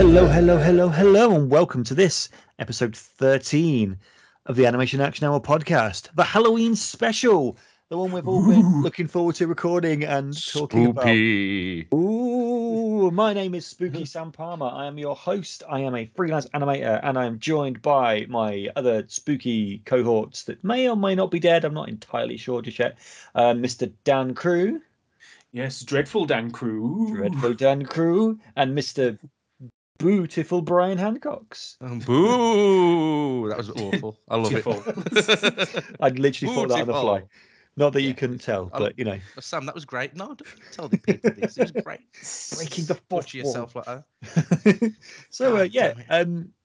Hello, and welcome to this episode 13 of the Animation Action Hour podcast, the Halloween special, the one we've all been looking forward to recording and talking about. Ooh, my name is Spooky Sam Palmer. I am your host. I am a freelance animator, and I am joined by my other spooky cohorts that may or may not be dead. I'm not entirely sure just yet. Mr. Dan Crew. Yes, dreadful Dan Crew. Dreadful Dan Crew, and Mr. Bootiful Brian Hancocks. Boo! That was awful. I love it. I'd literally thought that on the fly. Not that you couldn't tell, but you know. Sam, that was great. No, don't tell the people this. It was great. Breaking the fourth wall. Like that. So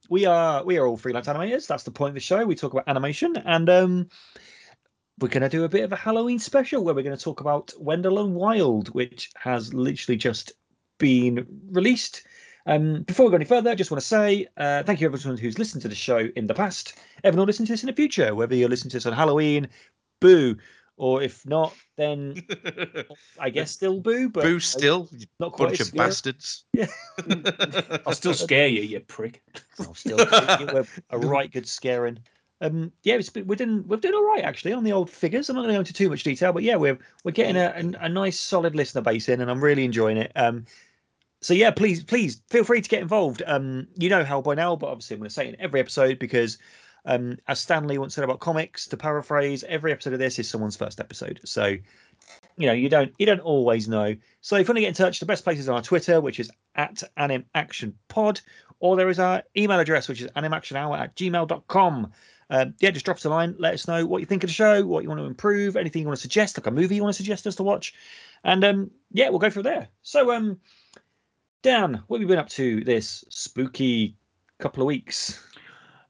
we are all freelance animators. That's the point of the show. We talk about animation, and we're going to do a bit of a Halloween special where we're going to talk about Wendell and Wild, which has literally just been released. Before we go any further, I just want to say thank you everyone who's listened to the show in the past. Everyone listening to this in the future, whether you're listening to this on Halloween, boo, or if not, then I guess still boo. But boo still, you bunch of bastards. Yeah. I'll still scare you, you prick. I'll still give you a right good scaring. Yeah, we're doing all right actually on the old figures. I'm not going to go into too much detail, but yeah, we're getting a nice solid listener base in, and I'm really enjoying it. So yeah, please feel free to get involved. You know how by now, but obviously I'm going to say it in every episode because, as Stan Lee once said about comics, to paraphrase, every episode of this is someone's first episode. So, you know, you don't always know. So if you want to get in touch, the best place is on our Twitter, which is at AnimActionPod, or there is our email address, which is animactionhour@gmail.com. Yeah, just drop us a line. Let us know what you think of the show, what you want to improve, anything you want to suggest, like a movie you want to suggest us to watch, and yeah, we'll go through there. So Dan, what have you been up to this spooky couple of weeks?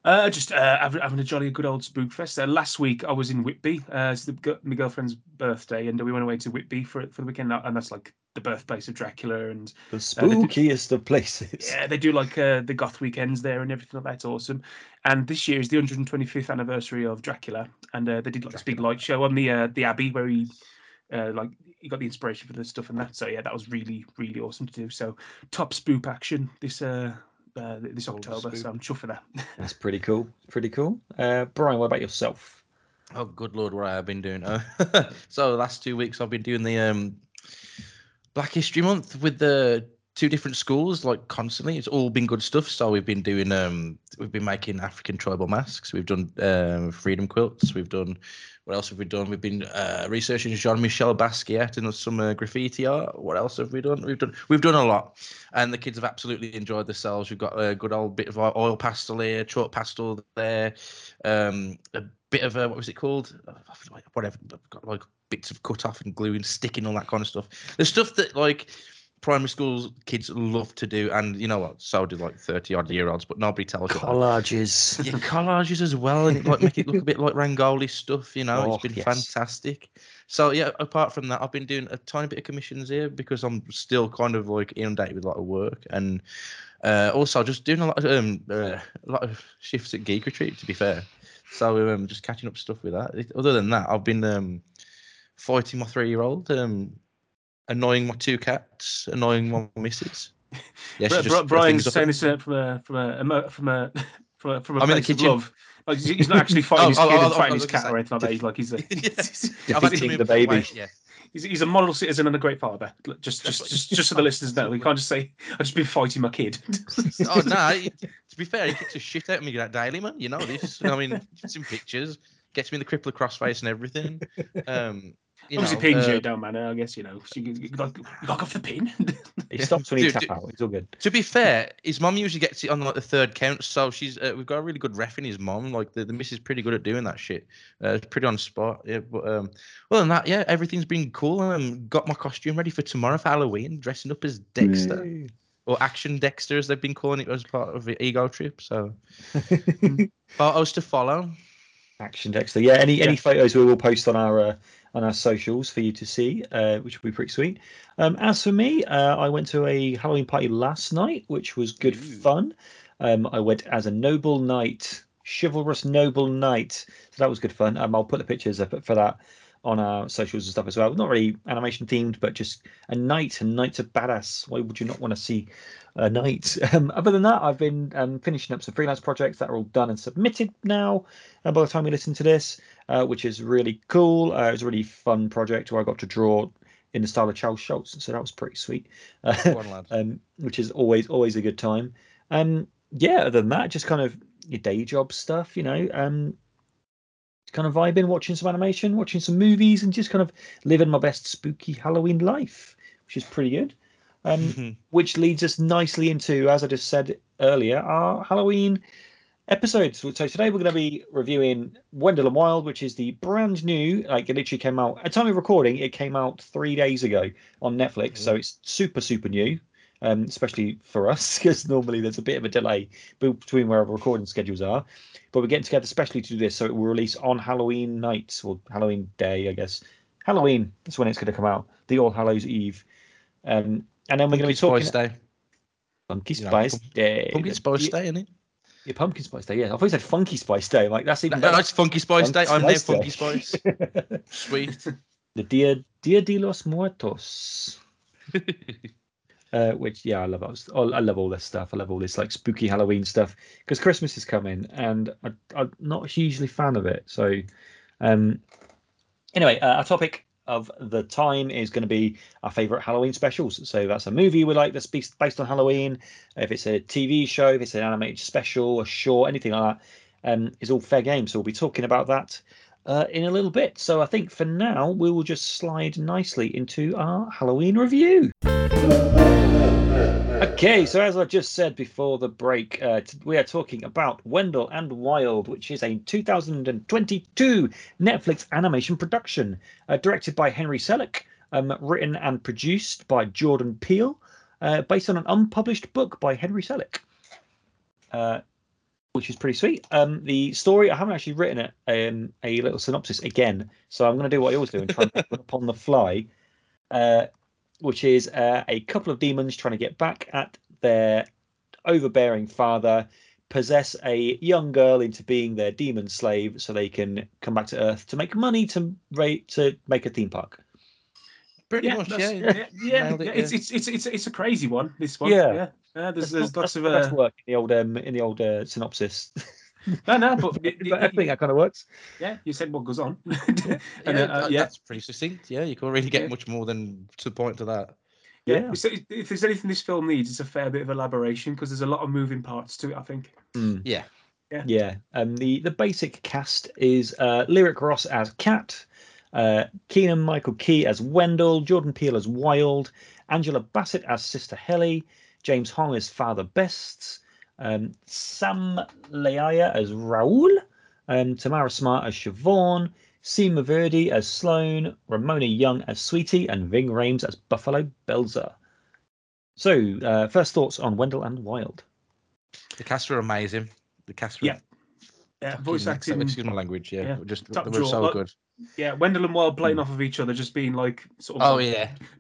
Just having a jolly good old spook fest. Last week I was in Whitby. It's my girlfriend's birthday, and we went away to Whitby for the weekend. And that's like the birthplace of Dracula, and the spookiest of places. Yeah, they do like the goth weekends there and everything like that. It's awesome. And this year is the 125th anniversary of Dracula, and they did like this big light show on the Abbey where he. Like you got the inspiration for the stuff and that, so yeah, that was really, really awesome to do. So top spoop action this October, so I'm chuffing that. That's pretty cool. Brian, what about yourself? Oh, good lord, what I have been doing. So the last 2 weeks I've been doing the Black History Month with the two different schools, like constantly. It's all been good stuff. So we've been doing, we've been making African tribal masks. We've done freedom quilts. We've done. What else have we done? We've been researching Jean-Michel Basquiat and some graffiti art. What else have we done? We've done a lot, and the kids have absolutely enjoyed themselves. We've got a good old bit of oil pastel here, chalk pastel there, a bit of what was it called? Whatever. Got like bits of cut off and glue and sticking, all that kind of stuff. The stuff that like primary school kids love to do, and you know what? So do like 30-odd-year-olds, but nobody tells you. Collages. Yeah, collages as well, and it like make it look a bit like Rangoli stuff, you know. Oh, it's been fantastic. So yeah, apart from that, I've been doing a tiny bit of commissions here because I'm still kind of like inundated with a lot of work, and also just doing a lot of shifts at Geek Retreat, to be fair. So just catching up stuff with that. Other than that, I've been fighting my 3-year-old. Annoying my two cats, annoying my missus. Yeah, Brian's saying this from a place of love. Like, he's not actually fighting his kid and fighting his cat or anything like that. He's like he's the baby. Away. Yeah. He's a model citizen and a great father. Just so the listeners know, we can't just say I've just been fighting my kid. Oh no! To be fair, he kicks the shit out of me that daily, man. You know this. I mean, it's in pictures. Gets me the crippler crossface and everything. Obviously pins you, don't matter, I guess, you know. You knock off the pin. He stops when you tap out. It's all good. To be fair, his mum usually gets it on like the third count, so she's we've got a really good ref in his mum. Like the miss is pretty good at doing that shit. It's pretty on spot. Yeah, but other than that, yeah, everything's been cool. Got my costume ready for tomorrow for Halloween, dressing up as Dexter. Yay. Or Action Dexter, as they've been calling it as part of the ego trip. So photos to follow. Action Dexter. Yeah, any photos we will post on our socials for you to see, which will be pretty sweet. As for me, I went to a Halloween party last night, which was good fun. I went as a noble knight, chivalrous noble knight. So that was good fun. I'll put the pictures up for that on our socials and stuff as well. Not really animation themed, but just a night, and nights of badass. Why would you not want to see a night? Other than that, I've been finishing up some freelance projects that are all done and submitted now. And by the time we listen to this, which is really cool. It was a really fun project where I got to draw in the style of Charles Schultz, so that was pretty sweet. Which is always a good time. Yeah, other than that, just kind of your day job stuff, you know. Kind of vibing, watching some animation, watching some movies, and just kind of living my best spooky Halloween life, which is pretty good. Which leads us nicely into, as I just said earlier, our Halloween episodes. So today we're going to be reviewing Wendell and Wild, which is the brand new, like it literally came out, at the time of recording, it came out 3 days ago on Netflix. Mm-hmm. So it's super, super new, especially for us, because normally there's a bit of a delay between where our recording schedules are. But we're getting together especially to do this, so it will release on Halloween night, or Halloween day, I guess. Halloween, that's when it's going to come out, the All Hallows Eve. And then we're going to be talking... Pumpkin Spice Day. Pumpkin Spice Day, isn't it? Yeah, Pumpkin Spice Day, yeah. I thought you said Funky Spice Day. Like, that's even... That's Funky Spice Day. I'm there, Funky Spice. Sweet. The Dia de los Muertos. Which, yeah, I love. I love all this stuff. I love all this, like, spooky Halloween stuff. Because Christmas is coming, and I'm not hugely fan of it. So, anyway, our topic of the time is going to be our favourite Halloween specials. So that's a movie we like that's based on Halloween. If it's a TV show, if it's an animated special, a short, anything like that, it's all fair game. So we'll be talking about that in a little bit. So I think for now, we will just slide nicely into our Halloween review. Okay, so as I just said before the break, we are talking about Wendell and Wild, which is a 2022 Netflix animation production, directed by Henry Selick, written and produced by Jordan Peele, based on an unpublished book by Henry Selick, which is pretty sweet. The story, I haven't actually written it, a little synopsis again, so I'm going to do what I always do and try and put it up on the fly. Which is a couple of demons trying to get back at their overbearing father, possess a young girl into being their demon slave so they can come back to Earth to make money to make a theme park. Pretty much. It's a crazy one. This one. Yeah. There's lots of work in the old synopsis. But I think that kind of works. Yeah, you said what goes on. That's pretty succinct. Yeah, you can't really get much more than to point to that. Yeah. So if there's anything this film needs, it's a fair bit of elaboration because there's a lot of moving parts to it, I think. Yeah. The basic cast is Lyric Ross as Cat, Keenan Michael Key as Wendell, Jordan Peele as Wild, Angela Bassett as Sister Helly, James Hong as Father Best. Sam Leia as Raoul, Tamara Smart as Siobhan, Seema Verdi as Sloane, Ramona Young as Sweetie, and Ving Rhames as Buffalo Belzer. So, first thoughts on Wendell and Wild. The cast were amazing. Voice acting. Excuse my language. Yeah. Just top they were so good. Yeah, Wendell and Wild playing off of each other, just being like sort of.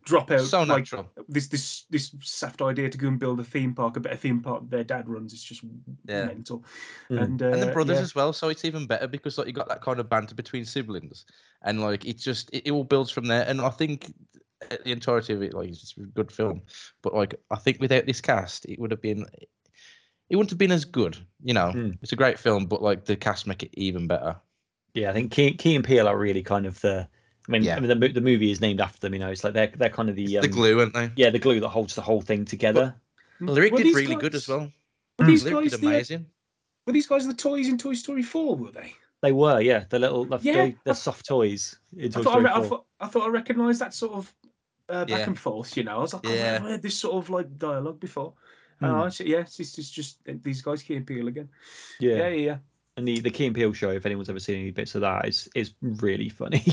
Drop out. So like, natural. This saft idea to go and build a theme park, a better theme park their dad runs. It's just mental. Mm. And the brothers as well, so it's even better because like you got that kind of banter between siblings, and like it's just it all builds from there. And I think the entirety of it, like, it's just a good film. But like I think without this cast, it wouldn't have been as good. You know, it's a great film, but like the cast make it even better. Yeah, I think Key and Peele are really kind of the. The movie is named after them. You know, it's like they're kind of the glue, aren't they? Yeah, the glue that holds the whole thing together. But Lyric did really good as well. Lyric did amazing. Were these guys the toys in Toy Story 4? Were they? They were, yeah. The soft toys in Toy Story 4. I thought I recognised that sort of back and forth. You know, I was like, I've heard this sort of like dialogue before. It's just these guys, Key and Peele again. Yeah. And the Key and Peele show, if anyone's ever seen any bits of that, is really funny.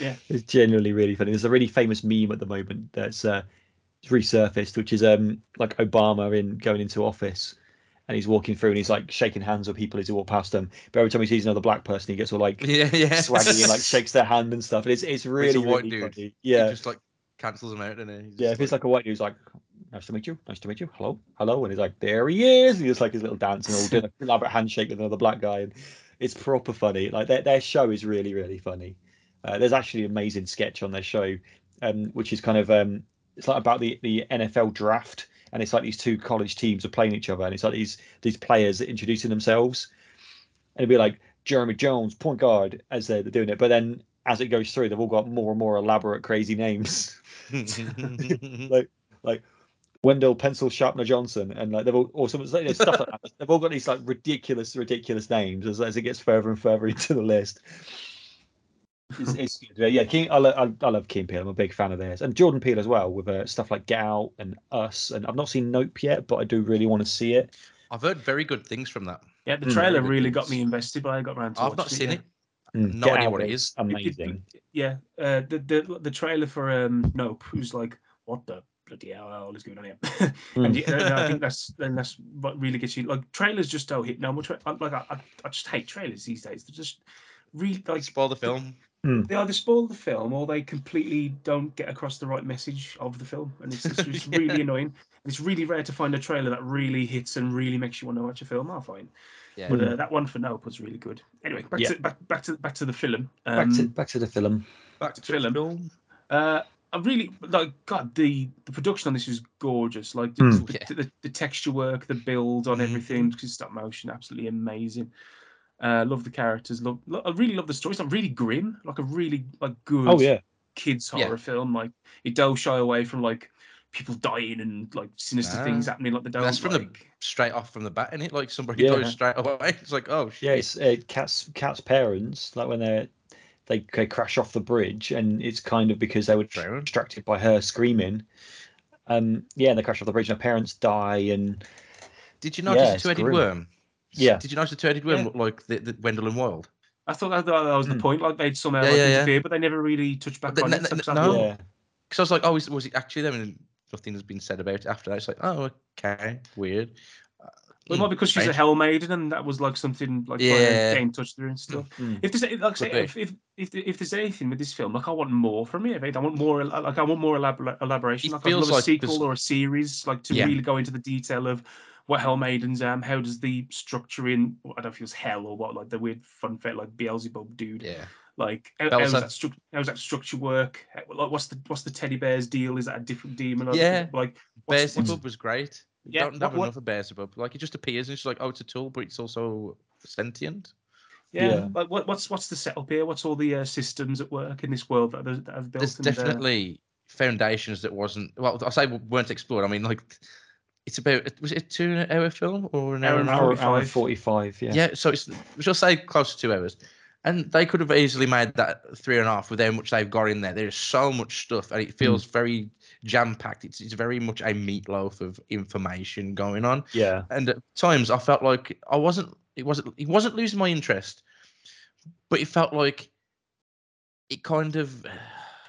Yeah, it's genuinely really funny. There's a really famous meme at the moment that's resurfaced, which is like Obama going into office, and he's walking through and he's like shaking hands with people as he walks past them. But every time he sees another black person, he gets all like swaggy and like shakes their hand and stuff. And it's really funny. Dude. Yeah, he just like cancels him out, doesn't he? Yeah, if it's like a white dude, he's like, nice to meet you, hello, and he's like, there he is, and he's like his little dance and all doing an elaborate handshake with another black guy, and it's proper funny. Like their show is really, really funny. There's actually an amazing sketch on their show, which is kind of it's like about the NFL draft, and it's like these two college teams are playing each other, and it's like these players introducing themselves, and it'd be like Jeremy Jones, point guard, as they're doing it. But then as it goes through, they've all got more and more elaborate, crazy names, like Wendell Pencil Sharpener Johnson, and like they've all also stuff like that. They've all got these like ridiculous names as it gets further and further into the list. It's good. Yeah, I love Keen Peele. I'm a big fan of theirs, and Jordan Peele as well, with stuff like Get Out and Us. And I've not seen Nope yet, but I do really want to see it. I've heard very good things from that. Yeah, the trailer really got me invested. But I got around to watching it. I've not seen it. No idea what it is. Amazing. Yeah, the trailer for Nope. Who's like, what the bloody hell is going on here? And I think that's what really gets you. Like trailers just don't hit. No more. I just hate trailers these days. They're just really like spoil the film. They either spoil the film or they completely don't get across the right message of the film, and it's really annoying. It's really rare to find a trailer that really hits and really makes you want to watch a film. I find, yeah. But that one for Nope was really good. Anyway, back to the film. Back to the film. I really like God. The production on this is gorgeous. Like the texture work, the build on everything, because stop motion, absolutely amazing. Love the characters. I really love the story. It's not really grim, like a really good kids horror film. Like it don't shy away from like people dying and like sinister things happening. Like that's from straight off from the bat, isn't it? Like somebody goes straight away. It's like oh shit. Yeah, it's Cat's parents. Like when they crash off the bridge, and it's kind of because they were distracted by her screaming. And they crash off the bridge, and her parents die. And did you notice the two-headed worm? Yeah. Did you notice the two-headed worm looked like the Wendell and Wild? I thought that was the point. Like they'd somehow interfere, but they never really touched back on it. No. Because I was like, oh, was it actually them? And nothing has been said about it after that. It's like, oh, okay, weird. Well, it might be because she's a Hell Maiden, and that was like something like game touched through and stuff. If there's if there's anything with this film, like I want more from it. I want more elaboration. Like I love a sequel or a series, like to really go into the detail of what Hell Maidens are. How does the structuring? I don't know if it was Hell or what, like the weird fun fact, like Beelzebub dude. Yeah. Like how's that structure work? Like what's the teddy bears deal? Is that a different demon? Yeah. Like Beelzebub was great. You don't have enough of Beelzebub. Like it just appears, and it's like, oh, it's a tool, but it's also sentient. Yeah. Like what's the setup here? What's all the systems at work in this world that have built? There's definitely foundations that weren't explored. I mean, like it's about was it a 2-hour film or an hour and 45? Yeah. Yeah. So it's we'll say close to 2 hours, and they could have easily made that 3.5 with how much they've got in there. There's so much stuff, and it feels very jam-packed. It's very much a meatloaf of information going on. Yeah. And at times I felt like it wasn't losing my interest, but it felt like it kind of.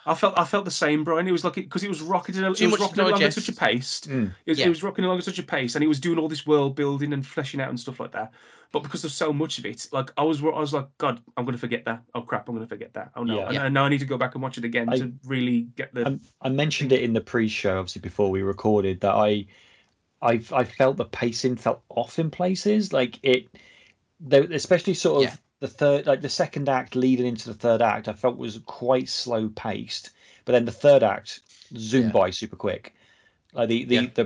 I felt the same, Brian. It was like because it was rocketing along at such a pace. It was rocketing along at such a pace, and it was doing all this world building and fleshing out and stuff like that. But because there's so much of it, like I was like, God, I'm going to forget that. Oh crap, I'm going to forget that. Oh no, now I need to go back and watch it again to really get the. I mentioned it in the pre-show, obviously before we recorded, that I felt the pacing felt off in places, like it, especially sort of. The third, like the second act leading into the third act, I felt was quite slow paced. But then the third act zoomed by super quick. Like the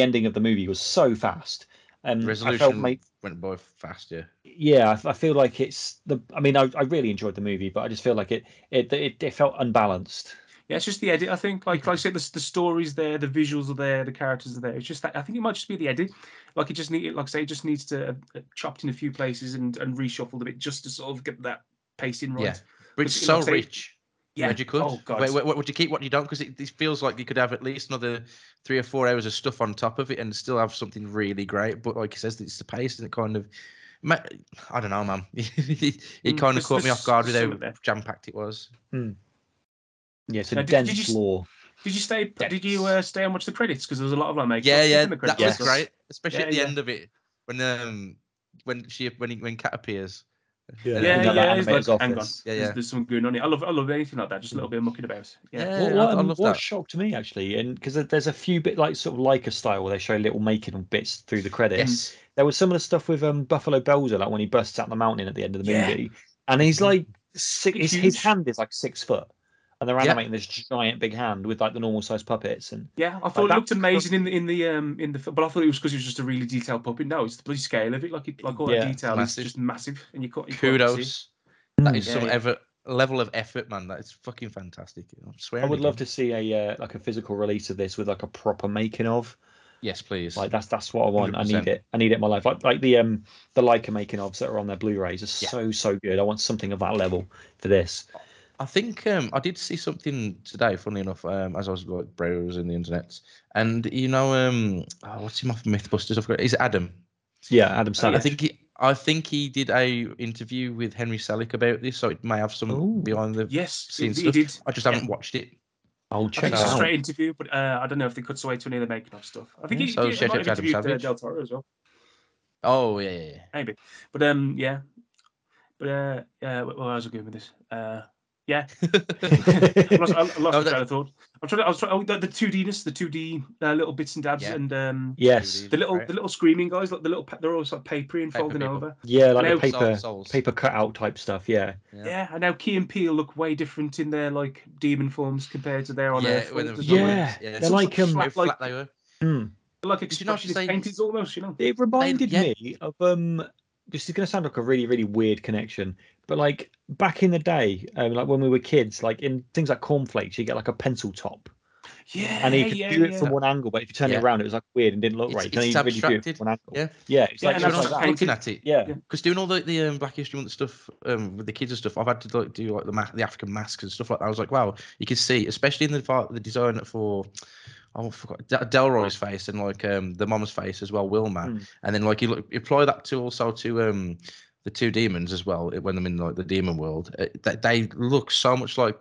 ending of the movie was so fast. And resolution went by fast, yeah. Yeah, I feel like it's the. I mean, I really enjoyed the movie, but I just feel like it felt unbalanced. Yeah, it's just the edit. I think, like I said, the story's there, the visuals are there, the characters are there. It's just that I think it might just be the edit. Like it just need, like I say, it just needs to chopped in a few places and reshuffled a bit just to sort of get that pacing right. Yeah. But it's so rich. Yeah. Where'd you could. Oh God. What would you keep? What you don't? Because it feels like you could have at least another 3 or 4 hours of stuff on top of it and still have something really great. But like he says, it's the pace and it kind of. I don't know, man. It kind of caught me off guard with how jam packed it was. Yeah, it's a dense lore. Did you stay? Did you stay and watch the credits? Because there was a lot of like make. Yeah, that was great, especially at the end of it when Cat appears. There's something going on. I love anything like that. Just a little bit of mucking about. What shocked me actually, and because there's a few bit like sort of Leica style where they show little making bits through the credits. Yes. There was some of the stuff with Buffalo Belzer, like when he bursts out the mountain at the end of the movie, and he's like his hand is like 6 foot, and they're animating this giant big hand with like the normal size puppets. And I thought it looked amazing in the but I thought it was because it was just a really detailed puppet. No, it's the bloody scale of it, all the detail is just massive, and you kudos. That is level of effort, man. That is fucking fantastic. I would love to see a physical release of this with like a proper making of. Yes, please. Like that's what I want. 100%. I need it in my life. Like the Leica making ofs that are on their Blu-rays are so good. I want something of that level for this. I think I did see something today, funnily enough, as I was browsing the internet, and what's him off MythBusters? Is it Adam? Yeah, Adam Sandler. I think he did a interview with Henry Selick about this, so it may have some behind the scenes stuff. Did. I just haven't watched it. I'll check it out. It's a straight interview, but I don't know if they cuts away to any of the making of stuff. I think he might have interviewed Del Toro as well. Oh yeah. Maybe, but where was I going with this? I lost the train of thought. I was trying the 2Dness, the 2D little bits and dabs, and the little screaming guys, like the little, they're all sort of papery and folding over. Yeah, like the paper cutout type stuff. Yeah. And now Key and Peele look way different in their like demon forms compared to their on Earth. They're like flat they were. Like expressionist paintings almost. It reminded me of This is going to sound like a really, really weird connection, but like back in the day, like when we were kids, like in things like cornflakes, you get like a pencil top. Yeah. And you could do it from one angle, but if you turned it around, it was like weird and didn't look right. It's abstracted. Really do it from one angle. Yeah. It's like just like painting at it. Yeah. Because doing all the Black History Month stuff with the kids and stuff, I've had to like do like the African masks and stuff like that. I was like, wow, you can see, especially in the part of the design for. Oh, I forgot Delroy's face and like the mom's face as well, Wilma, and then like you apply that to also to the two demons as well when I'm in like the demon world. They look so much like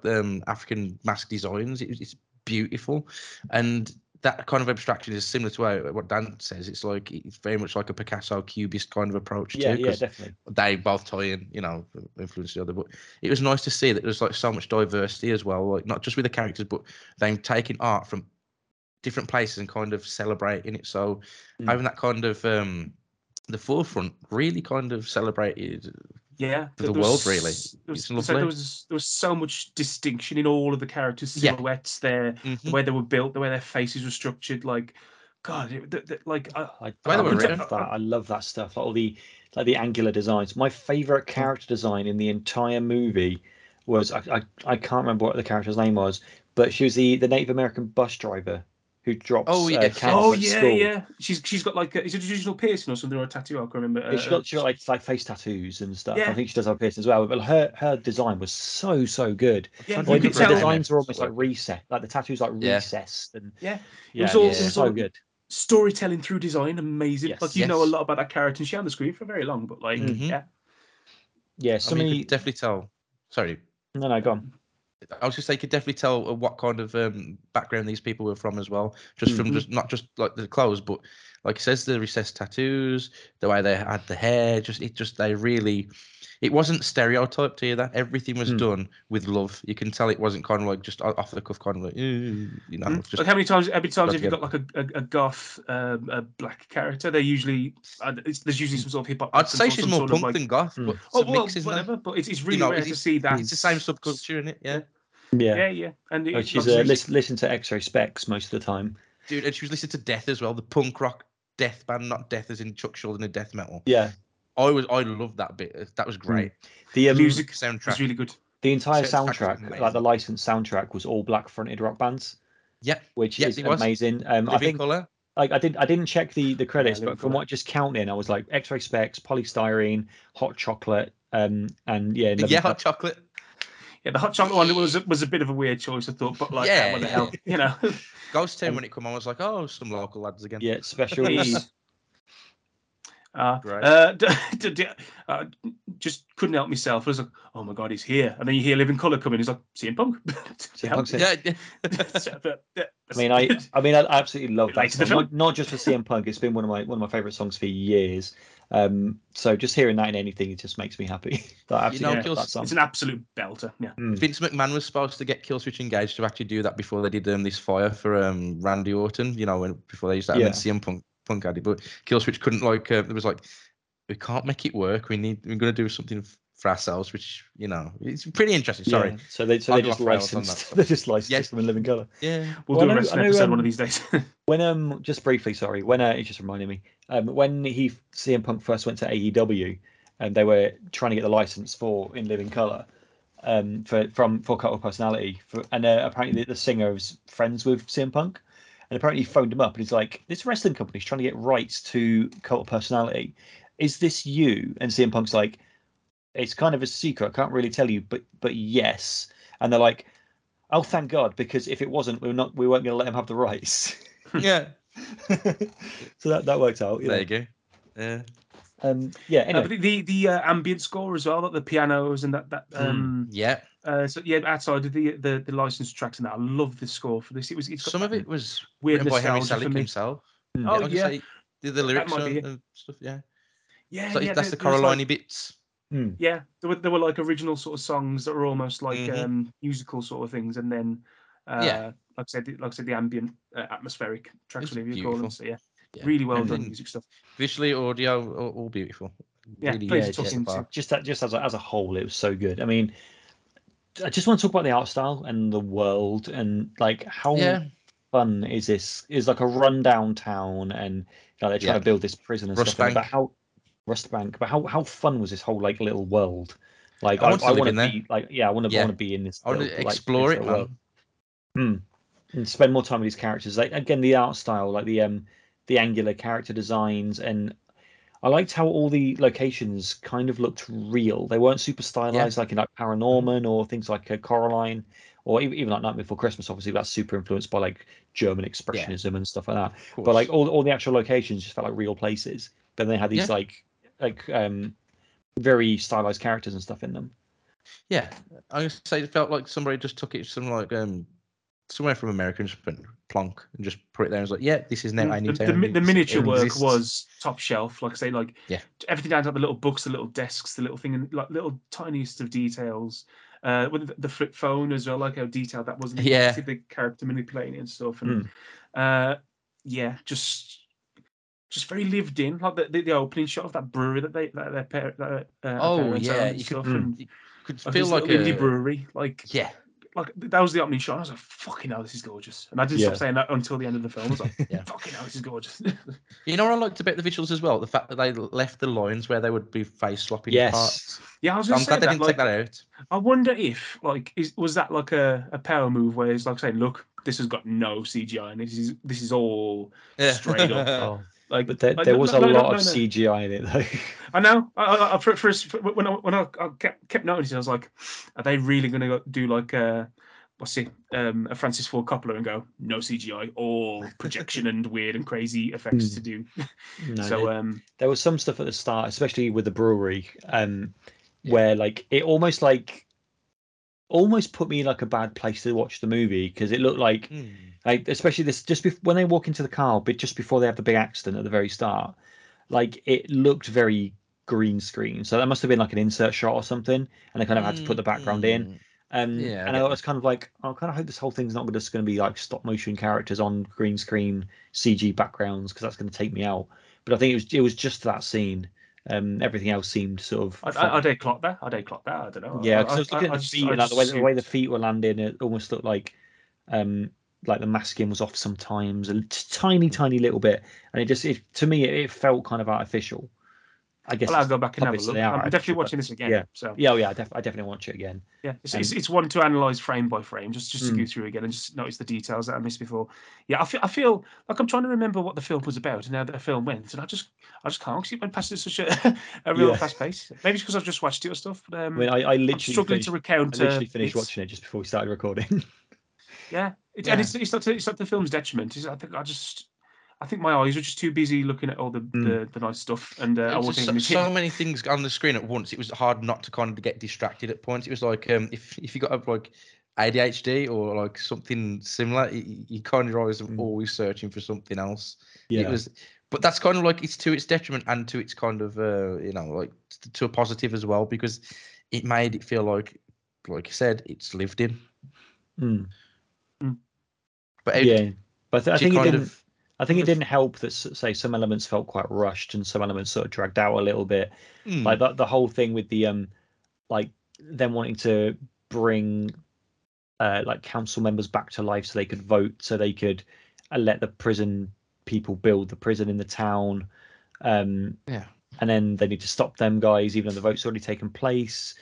African mask designs. It's beautiful, and that kind of abstraction is similar to what Dan says. It's like it's very much like a Picasso Cubist kind of approach too. Yeah, definitely. They both tie in, influence the other. But it was nice to see that there's like so much diversity as well, like not just with the characters, but them taking art from different places and kind of celebrating it. So having that kind of the forefront really kind of celebrated the world really. There was so much distinction in all of the characters' silhouettes there, the way they were built, the way their faces were structured. Like God, I love that stuff. Like all the angular designs. My favorite character design in the entire movie was I can't remember what the character's name was, but she was the Native American bus driver who drops cans at school. She's got like is it a traditional piercing or something or a tattoo? I can't remember. She got like face tattoos and stuff. Yeah. I think she does have piercing as well. But her design was so good. Yeah, the designs were almost like reset, like the tattoos like recessed and it was so good. Storytelling through design, amazing. Yes. Like you know a lot about that character, and she on the screen for very long, but like you could definitely tell. Sorry. No, go on. I was just saying, you could definitely tell what kind of background these people were from as well, just from not just like the clothes, but like he says, the recessed tattoos, the way they had the hair, it wasn't stereotyped either. Everything was done with love. You can tell it wasn't kind of like just off the cuff, kind of like Just like how many times have you got like a goth a black character? They're usually there's usually some sort of hip hop. I'd say she's more punk than goth, but whatever. But it's really rare to see that. It's the same subculture in it, yeah. Yeah. And she's listen to X-Ray Specs most of the time, dude. And she was listening to Death as well, the punk rock death band, not Death as in Chuck Schuldiner and death metal. Yeah, I loved that bit. That was great. The music soundtrack was really good. The entire soundtrack, like the licensed soundtrack, was all black fronted rock bands. Yeah, which is amazing. I think Colour. Like I didn't check the credits, but from what just counting, I was like X-Ray Specs, Polystyrene, Hot Chocolate, Hot Chocolate. Yeah, the Hot Chocolate one was a bit of a weird choice, I thought, but like, what the hell, Ghost Town when it came on, I was like, oh, some local lads again. Yeah, special needs. Just couldn't help myself. I was like, oh my God, he's here. And then you hear Living Colour coming. He's like, CM Punk. I absolutely love that song. Not just for CM Punk. It's been one of my favourite songs for years. So just hearing that in anything, it just makes me happy. It's an absolute belter. Yeah. Vince McMahon was supposed to get Killswitch Engage to actually do that before they did this fire for Randy Orton. Before they used that and CM Punk had it, but Killswitch couldn't. There was we can't make it work. We're going to do something for ourselves, which, you know, it's pretty interesting. Sorry. Yeah. So they just licensed yes. them in living color. Yeah. We'll do an episode one of these days. When it just reminded me, when CM Punk first went to AEW and they were trying to get the license for In Living Color for Cult of Personality. Apparently the singer was friends with CM Punk. And apparently he phoned him up and he's like, this wrestling company's trying to get rights to Cult of Personality. Is this you? And CM Punk's like, it's kind of a secret. I can't really tell you, but yes. And they're like, oh, thank God, because if it wasn't, we weren't going to let him have the rights. Yeah. So that worked out. You know. You go. Yeah. Anyway. The ambient score as well, like the pianos and that. Outside of the licensed tracks and that, I love the score for this. Some of it was written by Henry Selick himself. Mm. Oh yeah. Like, did the lyrics and stuff? Yeah. Yeah. So yeah, that's the Coraline bits. Mm. Yeah, there were like original sort of songs that were almost like musical sort of things, and then like I said, the ambient atmospheric tracks, whatever you call them. So yeah. Really well done music stuff. Visually, audio, all beautiful. Yeah, really, just as a whole, it was so good. I mean, I just want to talk about the art style and the world and like how fun is this? Is like a rundown town, and you know, they're trying to build this prison and Rust stuff. Bank. But how fun was this whole like little world? Like I want to be in this. I want to explore like, it and spend more time with these characters. Like again, the art style, like the angular character designs, and I liked how all the locations kind of looked real. They weren't super stylized like in like Paranorman or things like Coraline, or even like Night Before Christmas. Obviously, that's super influenced by like German expressionism and stuff like that. But like all the actual locations just felt like real places. But then they had these like very stylized characters and stuff in them. Yeah, I would say it felt like somebody just took it some like somewhere from America and just went plonk and just put it there. And was like, yeah, this is now the miniature work was top shelf. Like I say, like everything down to the little books, the little desks, the little thing, and like little tiniest of details. With the flip phone as well, like how detailed that was. Yeah, the character manipulating it and stuff, and just very lived in. Like the opening shot of that brewery you could feel like a indie brewery. Like that was the opening shot. And I was like, "Fucking hell, this is gorgeous!" And I didn't stop saying that until the end of the film. I was like, "Fucking hell, this is gorgeous." You know what I liked about the visuals as well? The fact that they left the lines where they would be face swapping parts. Yeah, I was just glad they didn't take that out. I wonder if like was that like a power move where it's like saying, "Look, this has got no CGI, and this is all straight up." But there was a lot of CGI in it, though. I know. I, when I kept noticing, I was like, "Are they really going to do like a Francis Ford Coppola and go no CGI, all projection and weird and crazy effects to do?" No, there was some stuff at the start, especially with the brewery, where like it almost put me in like a bad place to watch the movie because it looked like, like especially this when they walk into the car, but just before they have the big accident at the very start, like it looked very green screen. So that must have been like an insert shot or something, and they kind of had to put the background in. And I was kind of like, I kind of hope this whole thing's not just going to be like stop motion characters on green screen CG backgrounds because that's going to take me out. But I think it was just that scene. Everything else seemed sort of. I did clock that. I don't know. Yeah, because I was looking at the feet, and like the way the feet were landing, it almost looked like the masking was off sometimes, a tiny little bit, and it to me it felt kind of artificial. I guess I'll go back and have a look. I'm definitely watching this again. Yeah. So I definitely watch it again. Yeah, it's one to analyze frame by frame, just to go through again and just notice the details that I missed before. Yeah, I feel like I'm trying to remember what the film was about and how the film went, and I just can't because it went past at such a real fast pace. Maybe it's because I've just watched it or stuff. But, I literally finished watching it just before we started recording. And it's not the film's detriment. I think my eyes were just too busy looking at all the nice stuff, and I wasn't even so many things on the screen at once. It was hard not to kind of get distracted at points. It was like if you got like ADHD or like something similar, you kind of always always searching for something else. Yeah. It was, but that's kind of like it's to its detriment and to its kind of like to a positive as well because it made it feel like I said, it's lived in. Mm. Mm. But I think it didn't help that, say, some elements felt quite rushed and some elements sort of dragged out a little bit. Like the whole thing with the like them wanting to bring like council members back to life so they could vote, so they could let the prison people build the prison in the town. Yeah. And then they need to stop them guys, even though the vote's already taken place.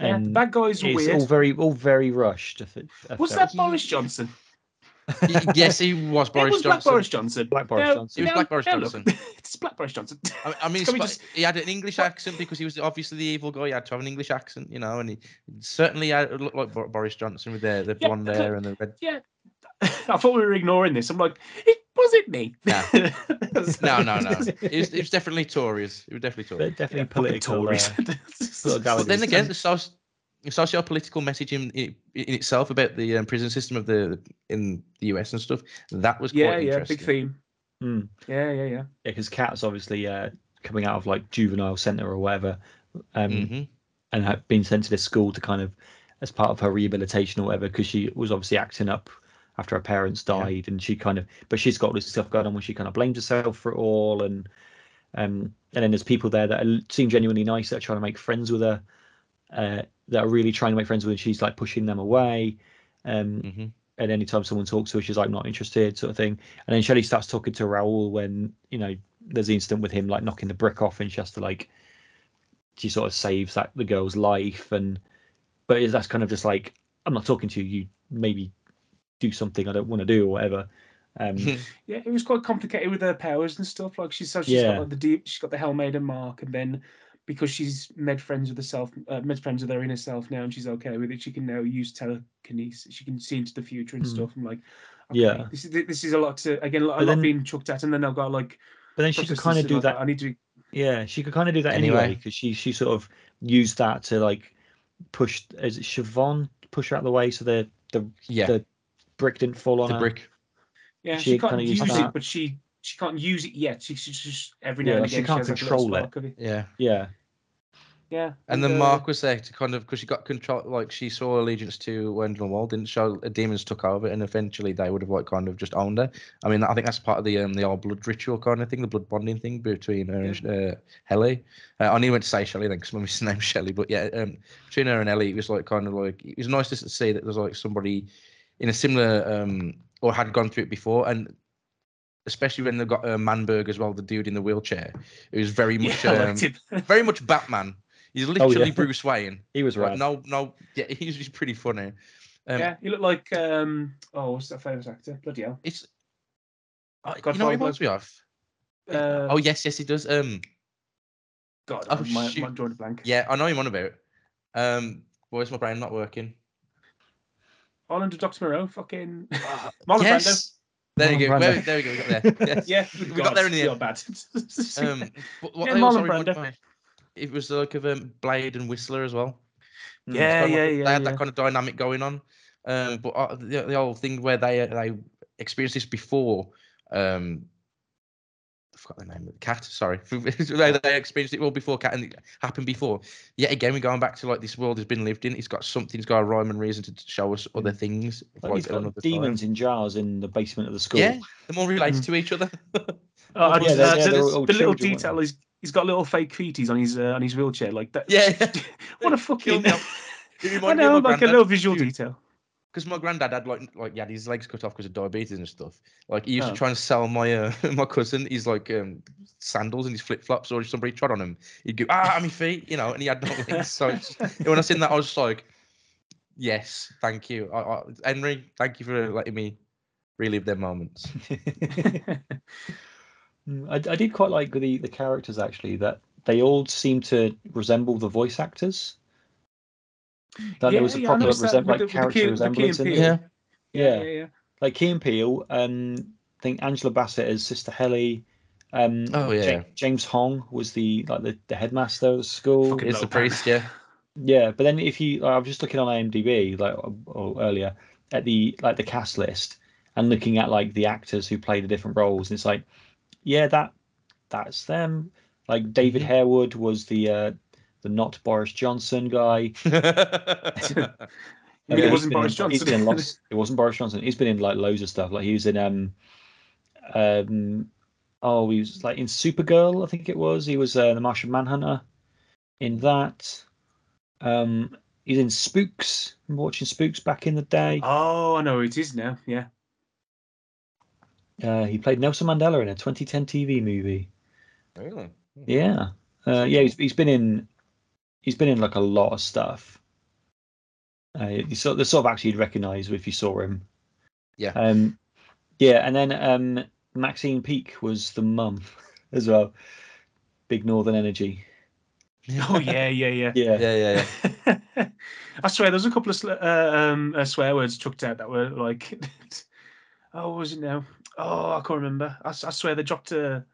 Yeah, and the bad guys are weird. It's all very rushed. Was that Boris Johnson? Yes, he was Boris Johnson. It was Black Boris Johnson. It's Black Boris Johnson. He had an English accent because he was obviously the evil guy. He had to have an English accent, you know, and he certainly looked like Boris Johnson with the blonde hair and the red. Yeah. I thought we were ignoring this. I'm like, was it me? No. No. It was definitely Tories. They're definitely political Tories. But then again, the socio-political message in itself about the prison system of in the US and stuff, that was quite interesting. Yeah, big theme. Mm. Yeah. Because Kat's obviously coming out of like juvenile centre or whatever, and had been sent to this school to kind of as part of her rehabilitation or whatever, because she was obviously acting up after her parents died, and she kind of, but she's got all this stuff going on where she kind of blames herself for it all, and then there's people there that seem genuinely nice, that are trying to make friends with her, that are really trying to make friends with her. She's like pushing them away, and anytime someone talks to her, she's like not interested, sort of thing. And then Shelley starts talking to Raoul when, you know, there's the incident with him like knocking the brick off, and she has to like, she sort of saves that the girl's life, but that's kind of just like, I'm not talking to you, you maybe do something I don't want to do or whatever. Yeah, it was quite complicated with her powers and stuff. Like she's got like she's got the Hellmaiden mark, and then because she's made friends with her inner self now, and she's okay with it, she can now use telekinesis. She can see into the future and stuff. I'm like, okay, yeah, this is a lot to being chucked at, and then I've got like. But then she could kind of do that. Yeah, she could kind of do that anyway, because she sort of used that to like push her out of the way, so the brick didn't fall on her. Yeah, she can't use it, but she can't use it yet. She's just every now and again. She can't control it. Yeah. And the mark was there to kind of, because she got control. Like she saw allegiance to Wendell and Wild, didn't show. Demons took over, and eventually they would have like kind of just owned her. I mean, I think that's part of the old blood ritual kind of thing, the blood bonding thing between her and Ellie. I nearly went to say Shelley then, because my missus named Shelley, but yeah, between her and Ellie, it was like kind of like it was nice to see that there's like somebody in a similar, or had gone through it before, and especially when they got Manberg as well, the dude in the wheelchair, who's very much, very much Batman. He's literally Bruce Wayne. He was right. He's pretty funny. He looked like, what's that famous actor? Bloody hell! It's, you know, what it reminds me of. Yes, he does. My drawing a blank. Yeah, I know him on about. Where's my brain not working? Orlando Doctor Moreau, fucking Marlon Brando. There we go. We got there. Yes. We got there in the end. Bad. Marlon Brando. It was like of Blade and Whistler as well. They had that kind of dynamic going on. But the whole thing where they experienced this before. I forgot the name of the cat. Sorry, they experienced it well before cat, and it happened before. Yet again, we're going back to like this world has been lived in. It's got something, it's got a rhyme and reason to show us other things. Like demons in jars in the basement of the school. Yeah, they're more related to each other. The little detail is he's got little fake feeties on his wheelchair like that. Yeah, what a fucking. I know, like a little visual detail. Because my granddad had like he had his legs cut off because of diabetes and stuff. Like he used to try and sell my my cousin his like sandals and his flip flops, or if somebody trod on him, he'd go my feet, you know. And he had no legs. So when I seen that, I was just like, yes, thank you, Henry. Thank you for letting me relive their moments. I did quite like the characters actually. That they all seem to resemble the voice actors. That there was a proper character resemblance in there. Yeah. Like Key and Peele, I think Angela Bassett as Sister Helly. James Hong was the headmaster of the school. It's the priest, yeah. Yeah, but then if you, I was just looking on IMDb earlier at the cast list and looking at like the actors who play the different roles, and it's like, yeah, that's them. Like David Harewood was the not Boris Johnson guy. It wasn't Boris Johnson. It wasn't Boris Johnson. He's been in like loads of stuff. Like he was in he was like in Supergirl, I think it was. He was the Martian Manhunter in that. He's in Spooks. I'm watching Spooks back in the day. Oh, I know who it is now. Yeah. He played Nelson Mandela in a 2010 TV movie. Really? Yeah. He's been in like a lot of stuff. The sort of actually you'd recognise if you saw him. Yeah. And then Maxine Peake was the mum as well. Big Northern Energy. Oh yeah. I swear there's a couple of swear words chucked out that were like, oh, what was it now? Oh, I can't remember. I swear they dropped a.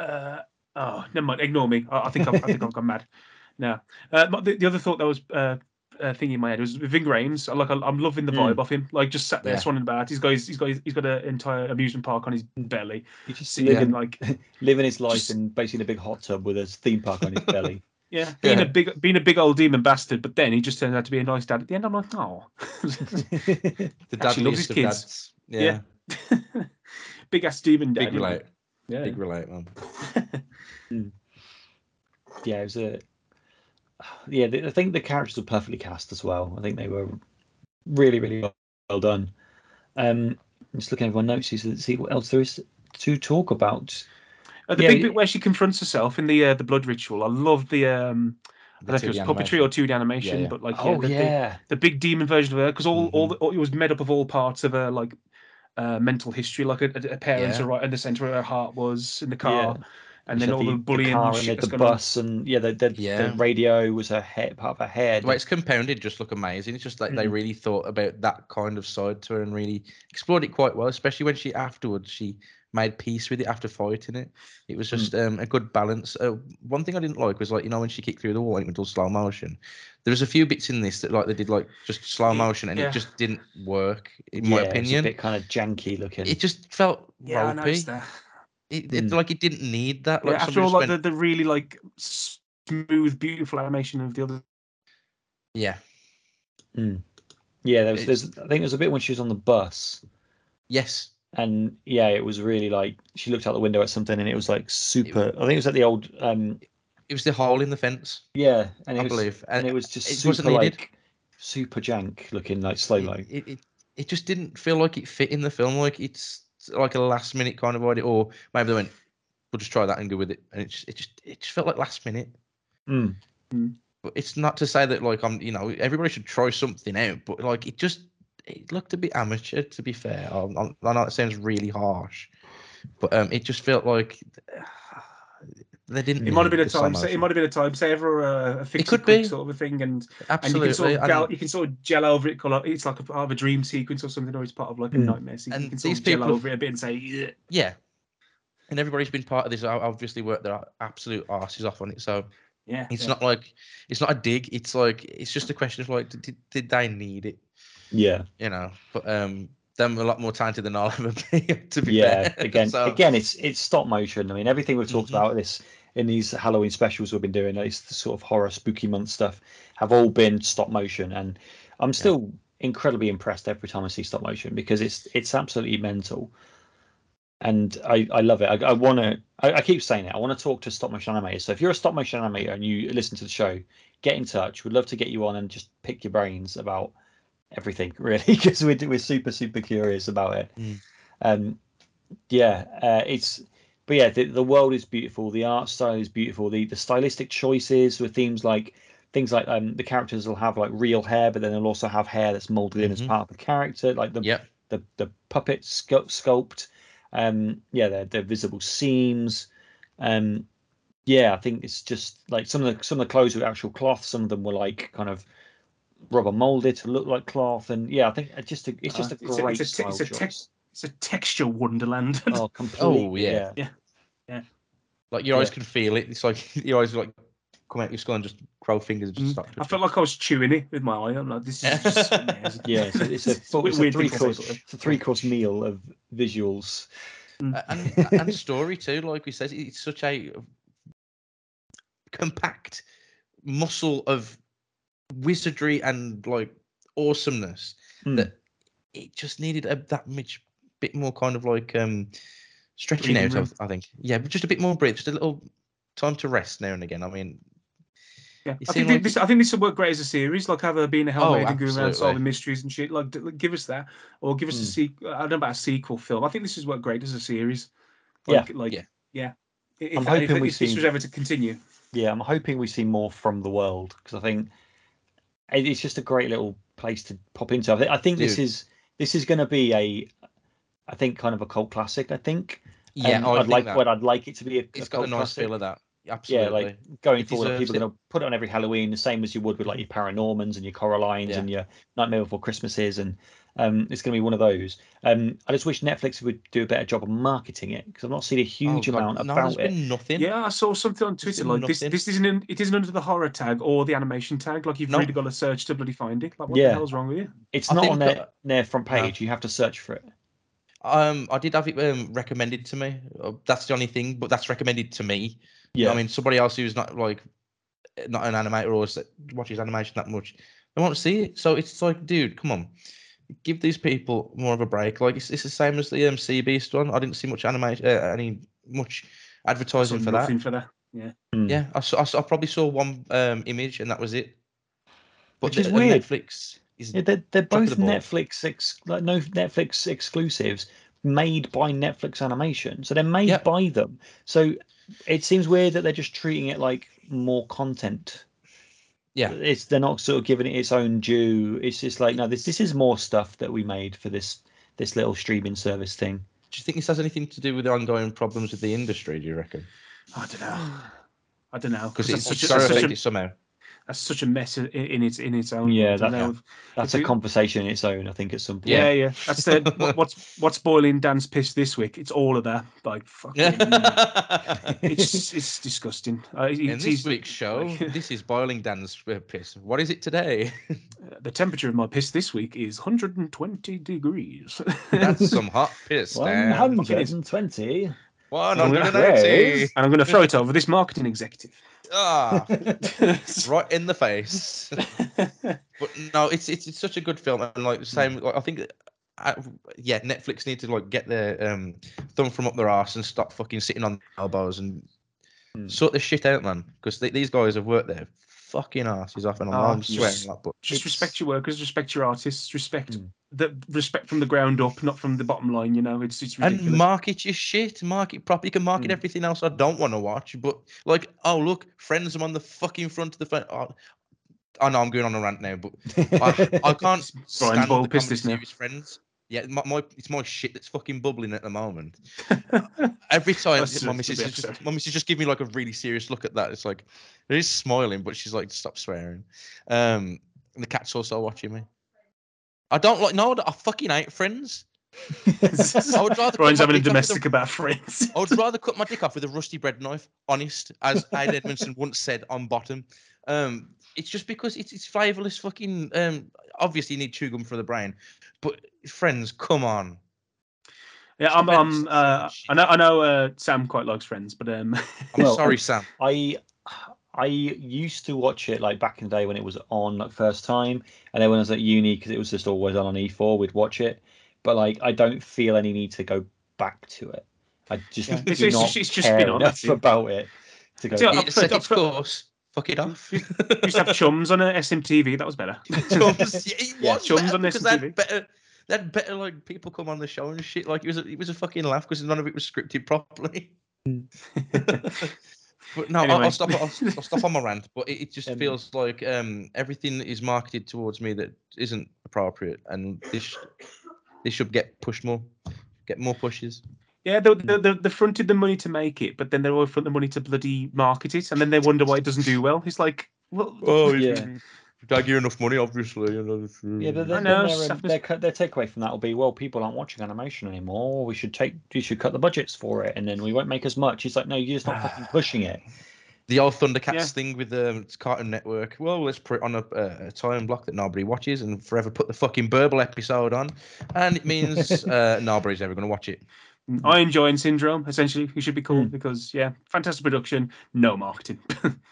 Oh, never mind. Ignore me. I think I've gone mad. No. The other thought that was thing in my head was Ving Rhames. I'm loving the vibe of him. Like just sat there swanning about. He's got an entire amusement park on his belly. He's just living his life in basically a big hot tub with a theme park on his belly. Yeah, being a big old demon bastard, but then he just turns out to be a nice dad at the end. I'm like, oh, the dad loves his kids. Dads. Yeah. Big ass demon dad. Big relate, man. Yeah, it was a. Yeah, I think the characters were perfectly cast as well. I think they were really, really well done. Just looking at my notes here to see what else there is to talk about. The big bit where she confronts herself in the blood ritual. I love the. I don't know if it was puppetry or 2D animation, but like the big demon version of her, because all it was made up of all parts of her like mental history, like a parents are right in the centre where her heart was in the car. Yeah. And then all the bullying, the bus, and the radio was her head, part of her head. Well, it's compounded, just look amazing. It's just like they really thought about that kind of side to her and really explored it quite well. Especially when she made peace with it after fighting it. It was just a good balance. One thing I didn't like was when she kicked through the wall and it went all slow motion. There was a few bits in this that they did just slow motion and it just didn't work in my opinion. It was a bit kind of janky looking. It just felt ropey. It didn't need that. Like, after all, the really smooth, beautiful animation of the other. Yeah. Mm. Yeah, I think there's a bit when she was on the bus. Yes. And it was really she looked out the window at something and it was super. I think it was at the old. It was the hole in the fence. Yeah, and I believe, and it was just super jank looking, slow-mo. It just didn't feel like it fit in the film. It's. Like a last minute kind of idea, or maybe they went, we'll just try that and go with it, and it just felt like last minute. But it's not to say that everybody should try something out, but it looked a bit amateur, to be fair. I know it sounds really harsh, but it just felt like they didn't. It might have been a time saver, or a fix-it sort of a thing, and absolutely, and you can sort of gel over it. It's like a part of a dream sequence or something, or it's part of a nightmare sequence. And you can gel over it a bit and say, yeah. And everybody's been part of this. Obviously, worked their absolute arses off on it. So it's not it's not a dig. It's it's just a question of did they need it? Yeah, but them a lot more talented than I'll ever be. To be fair. Again, it's stop motion. I mean, everything we've talked about this in these Halloween specials we've been doing, it's the sort of horror spooky month stuff, have all been stop motion, and I'm still incredibly impressed every time I see stop motion, because it's absolutely mental, and I love it. I want to. I keep saying it. I want to talk to stop motion animators. So if you're a stop motion animator and you listen to the show, get in touch. We'd love to get you on and just pick your brains about everything, really, because we're super, super curious about it. The world is beautiful, the art style is beautiful, the stylistic choices with themes like the characters will have real hair, but then they'll also have hair that's molded in as part of the character, the puppet sculpt, they're visible seams. I think it's just some of the clothes were actual cloth, some of them were kind of rubber molded to look like cloth, and I think it's a texture wonderland. Oh, completely. Oh, yeah. Your eyes can feel it. It's your eyes come out your skull and just crow fingers. And just start I felt like I was chewing it with my eye. I'm like, this is just amazing. Yeah. So it's a three-course meal of visuals and story too. Like we said, it's such a compact muscle of wizardry and awesomeness that it just needed that much bit more stretching out. I think just a bit more breath, just a little time to rest now and again. I mean, Yeah. I think this would work great as a series, like have her being a hellmaid and going around solving mysteries and shit. Like, give us that, or give us a sequel. I don't know about a sequel film. I think this has worked great as a series. I'm hoping if this was ever to continue. Yeah, I'm hoping we see more from the world, because I think it's just a great little place to pop into. I think this is going to be kind of a cult classic. I think. Yeah, I'd like it to be. It's got a nice feel of that. Absolutely. Yeah, like going forward, people are going to put it on every Halloween, the same as you would with like your Paranormans and your Coralines and your Nightmare Before Christmases, and it's going to be one of those. I just wish Netflix would do a better job of marketing it, because I've not seen a huge amount about it. Nothing. Yeah, I saw something on Twitter like nothing. This isn't. It isn't under the horror tag or the animation tag. Like you've really got to search to bloody find it. Like what the hell's wrong with you? It's not on their front page. You have to search for it. I did have it recommended to me. That's the only thing, but that's recommended to me. Yeah, you know, I mean, somebody else who's not an animator or watches animation that much, they won't see it. So it's like, dude, come on, give these people more of a break. Like it's the same as the Sea Beast one. I didn't see much animation, much advertising for that. Yeah, yeah. I probably saw one image and that was it. But which is weird. Netflix. They're both Netflix Netflix exclusives made by Netflix Animation, so they're made by them. So it seems weird that they're just treating it like more content. Yeah, they're not sort of giving it its own due. It's just like, no, this is more stuff that we made for this little streaming service thing. Do you think this has anything to do with the ongoing problems with the industry? Do you reckon? I don't know because it's such a somehow. That's such a mess in its own. Yeah, that's a conversation in its own. I think at some point. Yeah. That's what's boiling Dan's piss this week. It's all of that. Like fucking, it's disgusting. This week's show, this is boiling Dan's piss. What is it today? The temperature of my piss this week is 120 degrees. That's some hot piss, Dan. 120. And I'm going to throw it over this marketing executive. Right in the face. But no, it's such a good film, and like the same. Like, I think, Netflix need to like get their thumb from up their arse and stop fucking sitting on their elbows and sort this shit out, man. Because these guys have worked their fucking asses off, and I'm sweating. Like, but just respect your workers, respect your artists, respect from the ground up, not from the bottom line. You know, it's ridiculous. And market your shit, market properly. You can market everything else I don't want to watch, but like, oh look, Friends, I'm on the fucking front of the phone. I know I'm going on a rant now, but I can't stand the comedy series Friends. Yeah, it's my shit that's fucking bubbling at the moment. Every time my missus just give me like a really serious look at that. It's like, it is smiling, but she's like, stop swearing. And the cat's also watching me. I don't like. No, I fucking hate Friends. I would rather. Brian's having a domestic about Friends. I would rather cut my dick off with a rusty bread knife. Honest, as Ed Edmondson once said on Bottom. It's just because it's flavourless. Fucking. Obviously, you need chew gum for the brain, but Friends, come on. Yeah, I know. Sam quite likes Friends, but I'm sorry, Sam. I used to watch it like back in the day when it was on like first time, and then when I was at uni, because it was just always on E4, we'd watch it. But like, I don't feel any need to go back to it. I just do not care enough about it to go. Of course, fuck it off. You used to have Chums on SMTV. That was better. Chums, Chums on SMTV. That better like people come on the show and shit. Like it was a fucking laugh because none of it was scripted properly. But no, anyway. I'll stop on my rant. But it just feels like everything is marketed towards me that isn't appropriate, and this should get pushed more, get more pushes. Yeah, they fronted the money to make it, but then they all front the money to bloody market it, and then they wonder why it doesn't do well. It's like, well, don't give enough money, obviously. Yeah, but their takeaway from that will be, well, people aren't watching animation anymore. You should cut the budgets for it, and then we won't make as much. It's like, no, you're just not fucking pushing it. The old Thundercats thing with the Cartoon Network. Well, let's put it on a time block that nobody watches, and forever put the fucking Burble episode on, and it means nobody's ever going to watch it. Iron Giant Syndrome, essentially, you should be called because fantastic production, no marketing.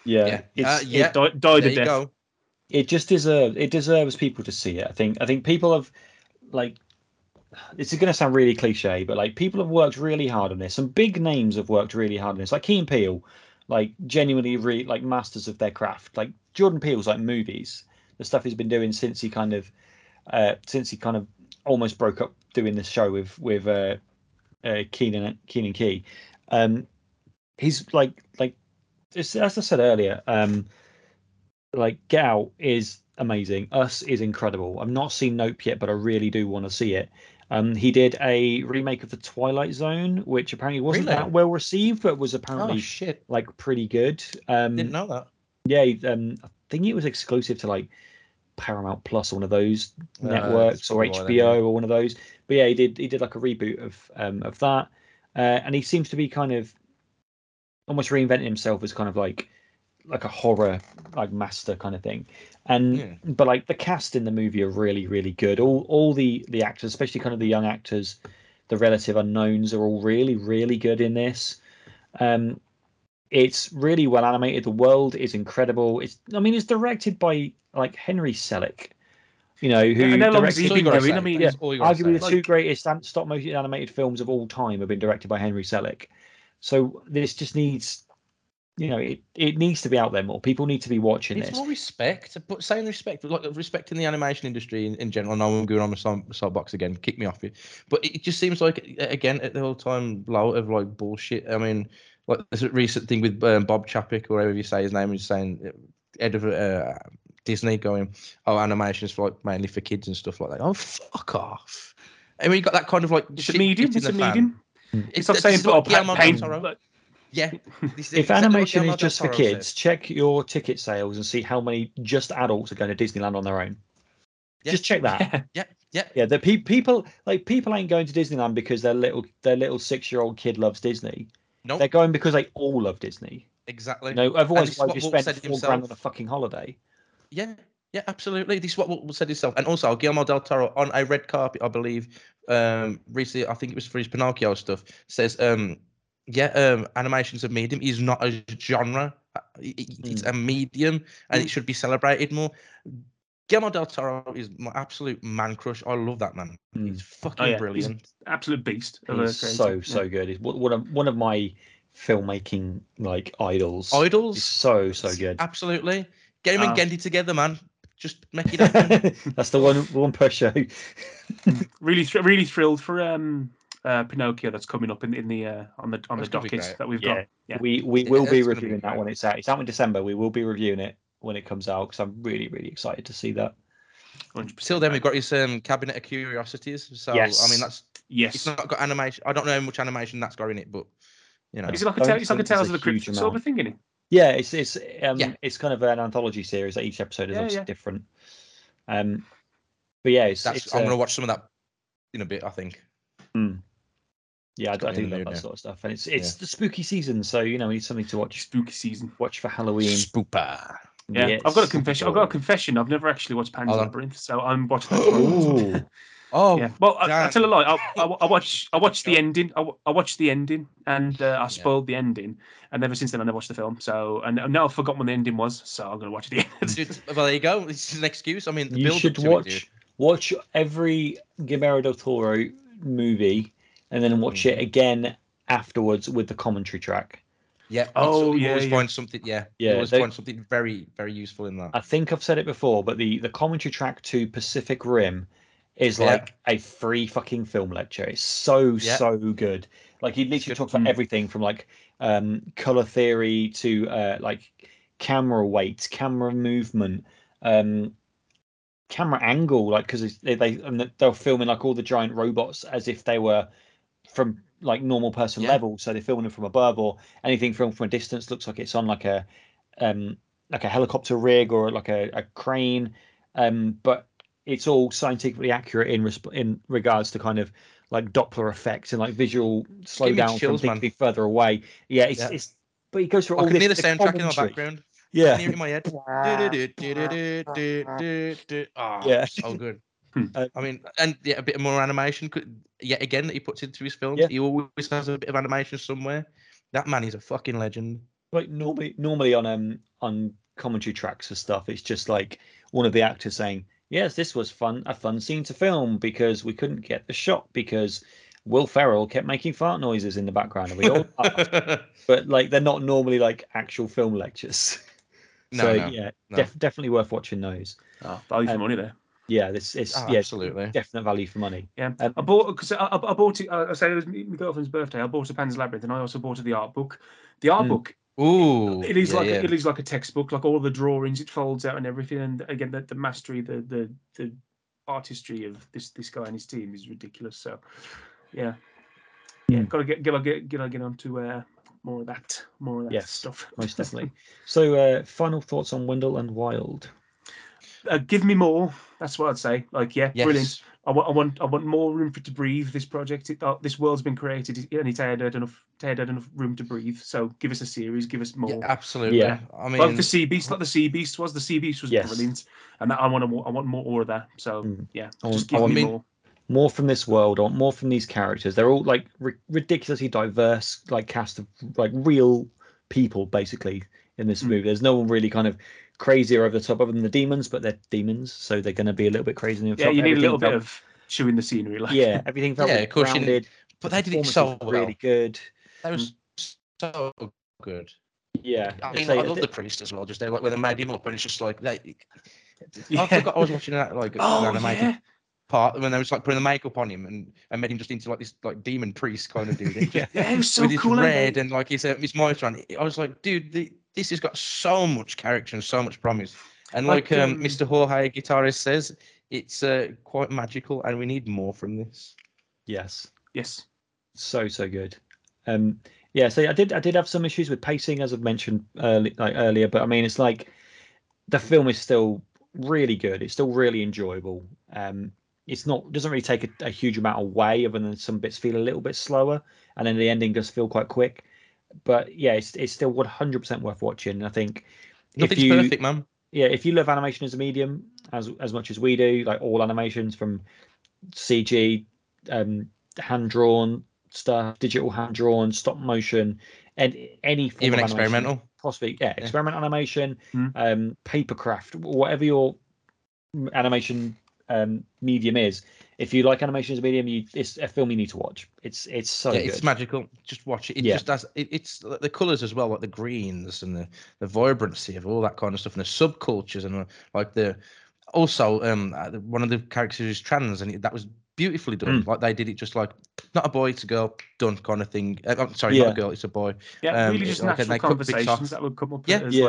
It died a death. Go. It just deserves people to see it. I think people have, like, this is going to sound really cliche, but like people have worked really hard on this. Some big names have worked really hard on this. Like Key and Peele like genuinely like masters of their craft. Like Jordan Peele's like movies, the stuff he's been doing since he kind of almost broke up doing this show with Keenan Key. He's like as I said earlier, like Get Out is amazing. Us is incredible. I've not seen Nope yet, but I really do want to see it. He did a remake of The Twilight Zone, which apparently wasn't that well received, but was apparently like pretty good. Didn't know that. Yeah, I think it was exclusive to like Paramount Plus or one of those networks, or HBO or one of those. But yeah, he did like a reboot of that, and he seems to be kind of almost reinventing himself as kind of like a horror like master kind of thing. And but like the cast in the movie are really, really good. All the actors, especially kind of the young actors, the relative unknowns, are all really, really good in this. It's really well animated. The world is incredible. It's directed by like Henry Selick, you know, who arguably the two greatest stop motion animated films of all time have been directed by Henry Selick. So this just needs, you know, it needs to be out there more. People need to be watching this. It's more respect. But saying respect, like respecting the animation industry in general. I know I'm going on my soapbox again. Kick me off it. But it just seems like, again, at the whole time low of like bullshit. I mean, like there's a recent thing with Bob Chapek, or whatever you say his name, is saying head of Disney, going, "Oh, animation's for like mainly for kids and stuff like that." Oh, fuck off! I mean, you got that kind of like shit medium. It's a medium. It's not saying, but Guillermo del Toro. Yeah. If animation is just for kids, check your ticket sales and see how many just adults are going to Disneyland on their own. Yeah. Just check that. Yeah. The people ain't going to Disneyland because their little 6-year-old kid loves Disney. Nope. They're going because they all love Disney. Exactly. No, otherwise why would you spend $4,000 on a fucking holiday? Yeah. Yeah, absolutely. This is what Walt said himself. And also, Guillermo del Toro, on a red carpet, I believe, recently, I think it was for his Pinocchio stuff, says, animation's a medium. It's not a genre. It's a medium, and it should be celebrated more. Guillermo del Toro is my absolute man crush. I love that man. He's fucking brilliant. He's an absolute beast. He's so good. He's one of my filmmaking like idols. He's so good. Absolutely. Get him and Genndy together, man. Just make it happen. That's the one per show. really thrilled for Pinocchio that's coming up in the on the docket that we've got. Yeah. We will be reviewing that when it's out. It's out in December. We will be reviewing it when it comes out because I'm really, really excited to see that. 100%. Till then, we've got his Cabinet of Curiosities. So yes. I mean, that's it's not got animation. I don't know how much animation that's got in it, but you know, it's like a Tales of the Crypt sort of thing, isn't it? Yeah, it's kind of an anthology series. That each episode is obviously different. But yeah, I'm going to watch some of that in a bit, I think. Yeah, I do love that sort of stuff, and it's the spooky season, so you know we need something to watch. Spooky season, watch for Halloween. Spooper. Yeah, yes. I've got a confession. I've never actually watched Pan's Labyrinth, so I'm watching that. Oh, yeah. Well, I tell a lie. I watched the ending. I watched the ending, and I spoiled the ending. And ever since then, I never watched the film. So, and now I've forgotten what the ending was. So I'm going to watch it again. Well, there you go. It's an excuse. I mean, you should watch every Guillermo del Toro movie, and then watch it again afterwards with the commentary track. Yeah. Find something. Yeah. Find something very, very useful in that. I think I've said it before, but the commentary track to Pacific Rim is like a free fucking film lecture. It's so good. Like he literally talks about everything from like color theory to like camera weight, camera movement, camera angle. Like because they're filming like all the giant robots as if they were from like normal person level. So they're filming them from above, or anything filmed from a distance looks like it's on like a helicopter rig or like a crane. But it's all scientifically accurate in regards to kind of like Doppler effects and like visual slowdown from things being further away. Yeah, it's. But it goes through all this. I can hear the soundtrack in my background. Yeah, I can hear it in my head. So good. I mean, and a bit more animation. Yet again, that he puts into his films. Yeah. He always has a bit of animation somewhere. That man is a fucking legend. Like normally on commentary tracks and stuff, it's just like one of the actors saying, "Yes, this was a fun scene to film because we couldn't get the shot because Will Ferrell kept making fart noises in the background, and we all laughed. But like, they're not normally like actual film lectures. Definitely worth watching those. Oh, value for money there. Yeah, absolutely definite value for money. Yeah, I bought it. I said it was my girlfriend's birthday. I bought a Pan's Labyrinth, and I also bought the art book. The art book. Ooh, it is like a textbook, like all the drawings, it folds out and everything. And again, the mastery, the artistry of this guy and his team is ridiculous. So, yeah, got to get on to more of that stuff. Most definitely. So, final thoughts on Wendell and Wild. Give me more. That's what I'd say. Like, brilliant. I want more room for it to breathe. This project, this world's been created, and it's had enough room to breathe. So give us a series. Give us more. Yeah, absolutely. Yeah. I mean, like the Sea Beast was. The Sea Beast was brilliant, and that I want more of that. So just give me more. More from this world, or more from these characters. They're all like ridiculously diverse, like cast of like real people, basically. In this movie, there's no one really kind of crazy or over the top other than the demons, but they're demons, so they're going to be a little bit crazy. Yeah, you need a little bit of chewing the scenery. Like. Yeah, everything felt grounded. But they did it so well. Really good. That was so good. Yeah, I mean, I love the priest as well. Just there, like when they made him up, and it's just like they. I forgot I was watching that like animated part when they was like putting the makeup on him and made him just into like this like demon priest kind of dude. It was so cool. With his red and like his mitre on. I was like, dude, this has got so much character and so much promise. And like Mr. Jorge Guitarist says, it's quite magical, and we need more from this. Yes. So good. So I did have some issues with pacing, as I've mentioned earlier, but I mean, it's like the film is still really good. It's still really enjoyable. It's doesn't really take a huge amount away, other than some bits feel a little bit slower, and then the ending does feel quite quick. But yeah, it's still 100% worth watching. I think nothing's perfect, man. Yeah, if you love animation as a medium as much as we do, like all animations from CG, hand drawn stuff, digital hand drawn, stop motion, and any form even of experimental, possibly experimental animation, paper craft, whatever your animation medium is. If you like animation as a medium, it's a film you need to watch. It's so good. It's magical. Just watch it. It just has it's the colours as well, like the greens and the vibrancy of all that kind of stuff, and the subcultures, and like one of the characters is trans, and that was beautifully done. Like they did it just like not a boy, it's a girl, done kind of thing. I'm sorry, not a girl, it's a boy. Yeah, really just natural conversations that would come up. Yeah, like, we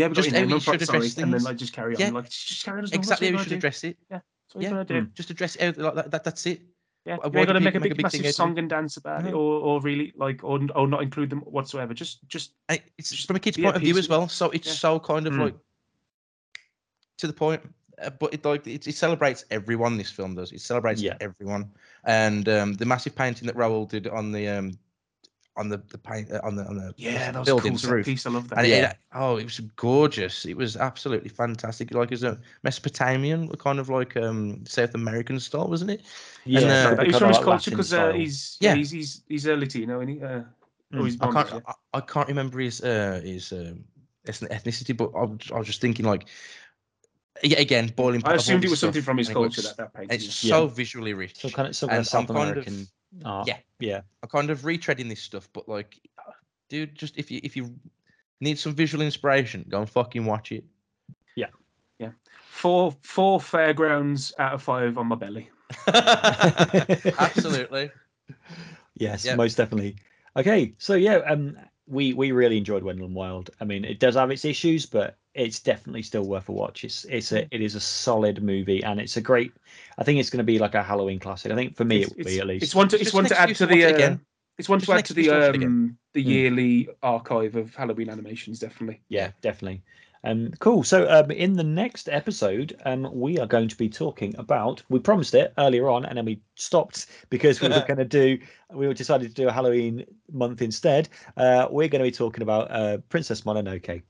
got in front, and then like just carry on. Yeah. Like just carry on. Exactly, we should address it. Yeah. Yeah, just address it like that. That's it. Yeah, you ain't got to make a big massive song and dance about it, or really like, or not include them whatsoever. It's just from a kid's point of view as well. So it's so kind of like to the point, but it celebrates everyone. This film does. It celebrates everyone, and the massive painting that Raoul did on the building's roof. Piece, I love that. And it was gorgeous. It was absolutely fantastic. Like it was a Mesopotamian, kind of like South American style, wasn't it? Yeah, and, it's from his culture because he's a Latino, and he. I can't remember his ethnicity, but I was just thinking like. Yeah, again, boiling pot. I assumed it was something from his culture that painting. It's so visually rich. So kind of South American. I kind of retreading this stuff, but like, dude, just if you need some visual inspiration, go and fucking watch it. Yeah. Four fairgrounds out of 5 on my belly. Absolutely. Yes, most definitely. Okay, so we really enjoyed Wendell and Wild. I mean, it does have its issues, but it's definitely still worth a watch. It is a solid movie, and it's a great. I think it's going to be like a Halloween classic. I think for me it will be at least. It's one to add to the yearly archive of Halloween animations. Definitely. Yeah, definitely. Cool. So in the next episode, we are going to be talking about. We promised it earlier on, and then we stopped because we were going to do. We decided to do a Halloween month instead. We're going to be talking about Princess Mononoke.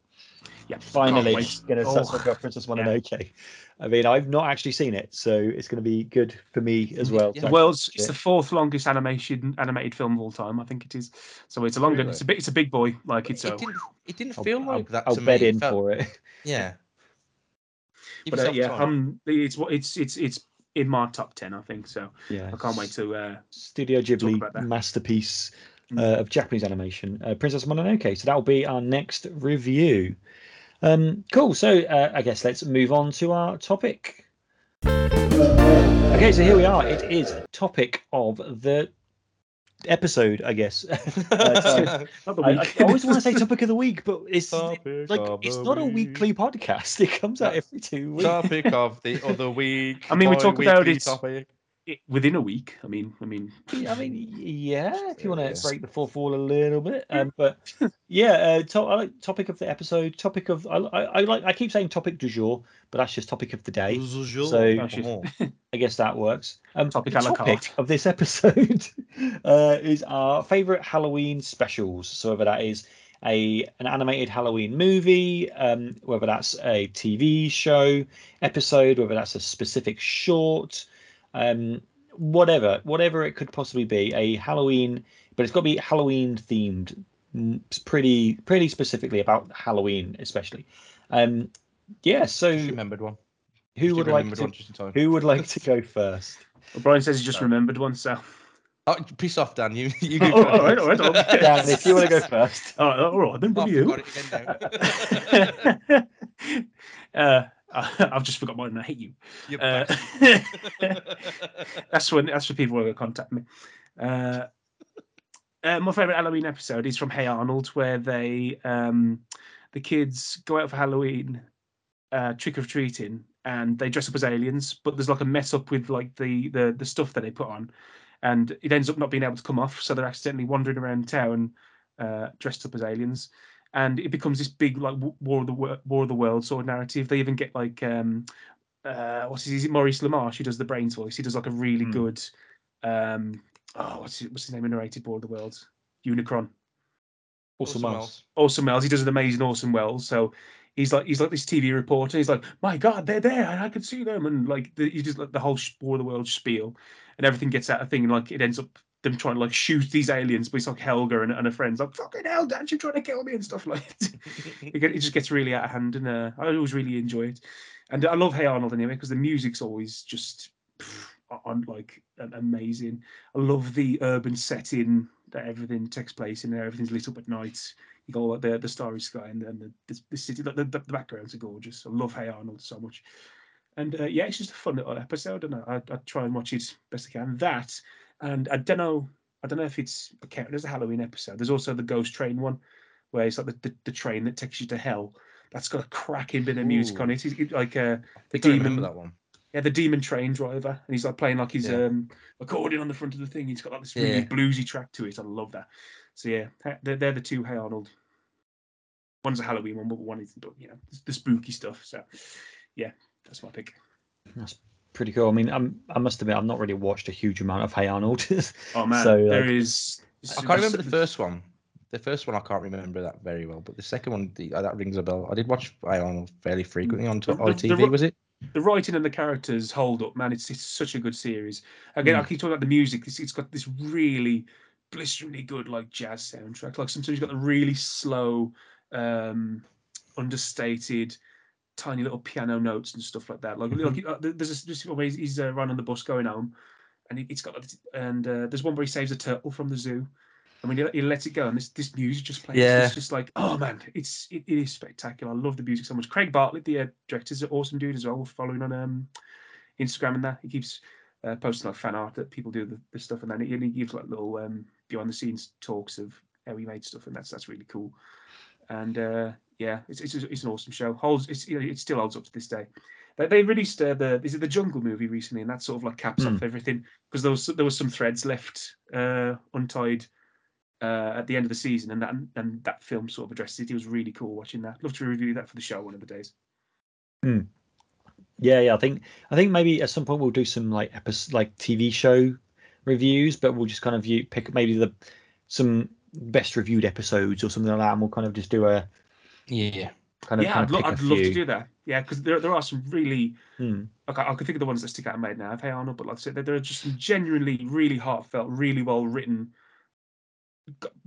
Yeah, finally going to talk about Princess Mononoke. Yeah. I mean, I've not actually seen it, so it's going to be good for me as well. Yeah. Well, it's the 4th longest animated film of all time, I think it is. So it's a long, it's a big boy, like it's. It didn't feel like that to me. I'll bet it felt for it. Yeah, but it's in my top 10, I think. So yeah, I can't wait to Studio Ghibli masterpiece of Japanese animation, Princess Mononoke. So that'll be our next review. Cool. So I guess let's move on to our topic. Okay, so here we are. It is topic of the episode, I guess. I always want to say topic of the week, but it's not a weekly podcast. It comes out every 2 weeks. Topic of the other week. I mean, we talk about it within a week. I mean, if you want to break the fourth wall a little bit, but I like topic of the episode. Topic of I keep saying topic du jour, but that's just topic of the day. So I guess that works. Topic of this episode is our favorite Halloween specials. So whether that is an animated Halloween movie, whether that's a TV show episode, whether that's a specific short. Whatever it could possibly be, a Halloween, but it's got to be Halloween themed, pretty specifically about Halloween, especially. So just remembered one. Who would like to go first? Well, Brian says he just remembered one, so. Oh, peace off, Dan. You go first. All right. Dan, if you want to go first. All right, then for you. I've just forgot mine and I hate you. That's when people are going to contact me. My favourite Halloween episode is from Hey Arnold, where they the kids go out for Halloween trick-or-treating and they dress up as aliens, but there's like a mess up with like the stuff that they put on and it ends up not being able to come off, so they're accidentally wandering around town dressed up as aliens. And it becomes this big, like, War of the Worlds sort of narrative. They even get, like, is it Maurice LaMarche who does the brains voice? He does, like, a really good, what's his name in narrated War of the Worlds? Unicron. Orson Welles. He does an amazing Orson Welles. So he's like this TV reporter. He's like, my God, they're there. I could see them. And, like, you just, like, the whole War of the Worlds spiel. And everything gets out of thing. And, like, it ends up them trying to like shoot these aliens, but it's like Helga and her friends like, fucking hell, Dad, you're trying to kill me and stuff like that. It just gets really out of hand, and I always really enjoy it. And I love Hey Arnold anyway because the music's always just amazing. I love the urban setting that everything takes place in. Everything's lit up at night. You go like the starry sky and then the city. The backgrounds are gorgeous. I love Hey Arnold so much. And it's just a fun little episode, and I try and watch it best I can. That. And I don't know if it's counted as a Halloween episode. There's also the Ghost Train one, where it's like the train that takes you to hell. That's got a cracking bit of music on it. It's like the demon. That one. Yeah, the demon train driver, and he's like playing like his accordion on the front of the thing. He's got like this really bluesy track to it. I love that. So yeah, they're the two Hey Arnold. One's a Halloween one, but one is the spooky stuff. So yeah, that's my pick. That's pretty cool. I mean, I must admit, I've not really watched a huge amount of Hey Arnold. Oh man, so, there is. I can't remember the first one. The first one I can't remember that very well, but the second one that rings a bell. I did watch Hey Arnold fairly frequently on ITV. Was it? The writing and the characters hold up, man. It's such a good series. Again, I keep talking about the music. It's got this really blisteringly good like jazz soundtrack. Like sometimes you've got the really slow, understated, tiny little piano notes and stuff like that. Like, there's this one where he's running on the bus going home, and there's one where he saves a turtle from the zoo, and when he lets it go, and this music just plays. Yeah. It's just like, oh man, it is spectacular. I love the music so much. Craig Bartlett, the director's an awesome dude as well. Following on Instagram and that, he keeps posting like fan art that people do the stuff, and then he gives like little behind the scenes talks of how he made stuff, and that's really cool. And it's an awesome show. It still holds up to this day. They released the Jungle movie recently, and that sort of like caps off everything because there was some threads left untied at the end of the season, and that film sort of addressed it. It was really cool watching that. Love to review that for the show one of the days. Mm. Yeah. I think maybe at some point we'll do some like episode, like TV show reviews, but we'll just kind of pick maybe some best reviewed episodes or something like that, and we'll kind of just do a I'd love to do that. Yeah, because there are some really okay. I could think of the ones that stick out and made now of Hey Arnold, but like I said, there are just some genuinely really heartfelt, really well written,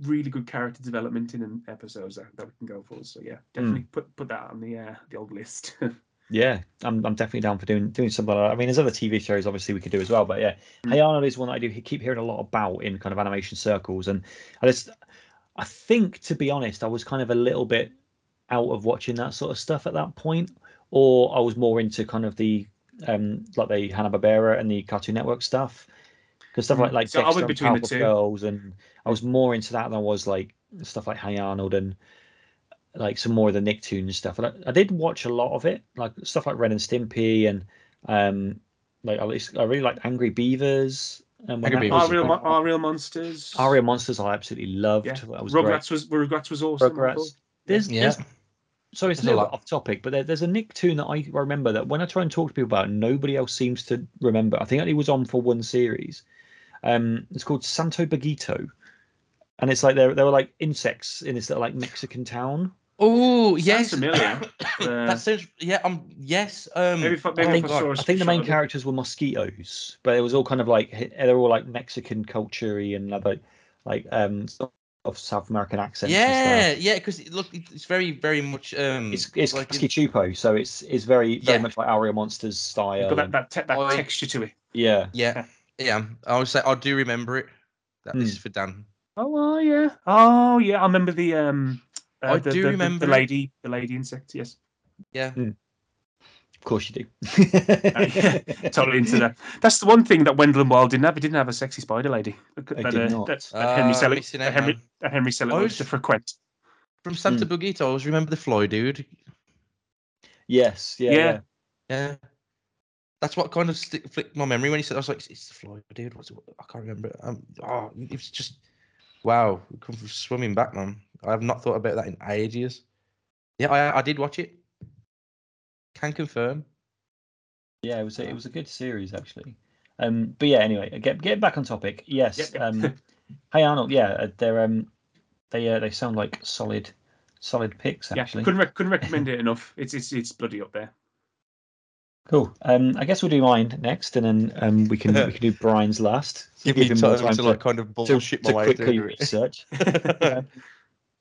really good character development in episodes that we can go for. So yeah, definitely put that on the old list. Yeah, I'm definitely down for doing something like that. I mean, there's other TV shows obviously we could do as well, but yeah, Hey Arnold is one that I do keep hearing a lot about in kind of animation circles, and I think, to be honest, I was kind of a little bit out of watching that sort of stuff at that point, or I was more into kind of the like the Hanna-Barbera and the Cartoon Network stuff, because stuff like so Dexter and Powerpuff Girls, and I was more into that than I was like stuff like Hey Arnold and like some more of the Nicktoons stuff. And I did watch a lot of it, like stuff like Ren and Stimpy, and like I really liked Angry Beavers. And Our Real Monsters. Our Real Monsters I absolutely loved. Yeah. Rugrats was awesome. Rugrats. Sorry, it's a little bit off topic, but there's a Nicktoon that I remember that when I try and talk to people about, nobody else seems to remember. I think it was on for one series. It's called Santo Baguito. And it's like there were like insects in this little like Mexican town. Oh yes, familiar. I think the main characters were mosquitoes, but it was all kind of like they're all like Mexican culture-y and other like sort of South American accents. Yeah, and stuff. Yeah, because look, it's very, very much. It's like Chupo, so it's very, very much like Ariel Monsters style. Got that texture to it. Yeah. I would say I do remember it. This is for Dan. Oh yeah. I remember the remember the lady insect. Yes. Yeah. Mm. Of course you do. Totally into that. That's the one thing that Wendell and Wild didn't have. He didn't have a sexy spider lady. That Henry Selick used to frequent. From Santa Bugita, I always remember the Fly Dude. Yes. Yeah. That's what kind of flicked my memory when he said. I was like, "It's the Fly Dude." I can't remember. It was just. Wow, we come from swimming back, man. I have not thought about that in ages. Yeah, I did watch it. Can confirm. Yeah, it was a good series actually. But yeah, anyway, get back on topic. Yes. Yep. Hey Arnold. Yeah, they sound like solid picks actually. Yeah, couldn't recommend it enough. It's bloody up there. Cool. I guess we'll do mine next, and then we can do Brian's last. So give him more time to like kind of bullshit my way through research.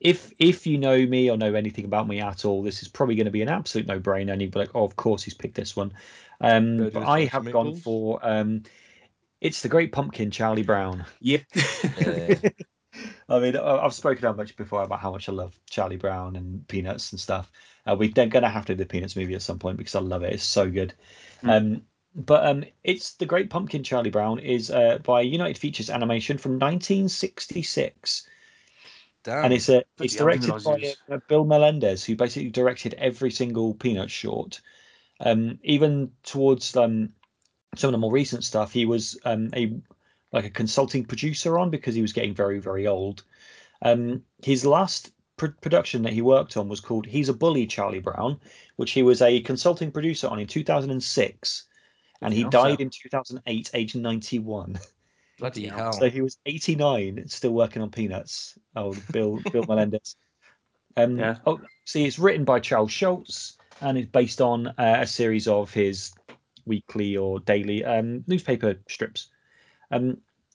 If you know me or know anything about me at all, this is probably going to be an absolute no-brainer. And you'd be like, "Oh, of course he's picked this one." But I have gone for it's The Great Pumpkin, Charlie Brown. Yeah. I mean, I've spoken out much before about how much I love Charlie Brown and Peanuts and stuff. We're going to have to do the Peanuts movie at some point because I love it. It's so good. It's The Great Pumpkin, Charlie Brown is by United Features Animation from 1966. Damn. And it's directed by Bill Melendez, who basically directed every single Peanuts short. Even towards some of the more recent stuff, he was a consulting producer on because he was getting very, very old. His last production that he worked on was called He's a Bully, Charlie Brown, which he was a consulting producer on in 2006. And he died in 2008, aged 91. Bloody hell. So he was 89, still working on Peanuts. Oh, Bill Melendez. It's written by Charles Schulz and is based on a series of his weekly or daily newspaper strips. It's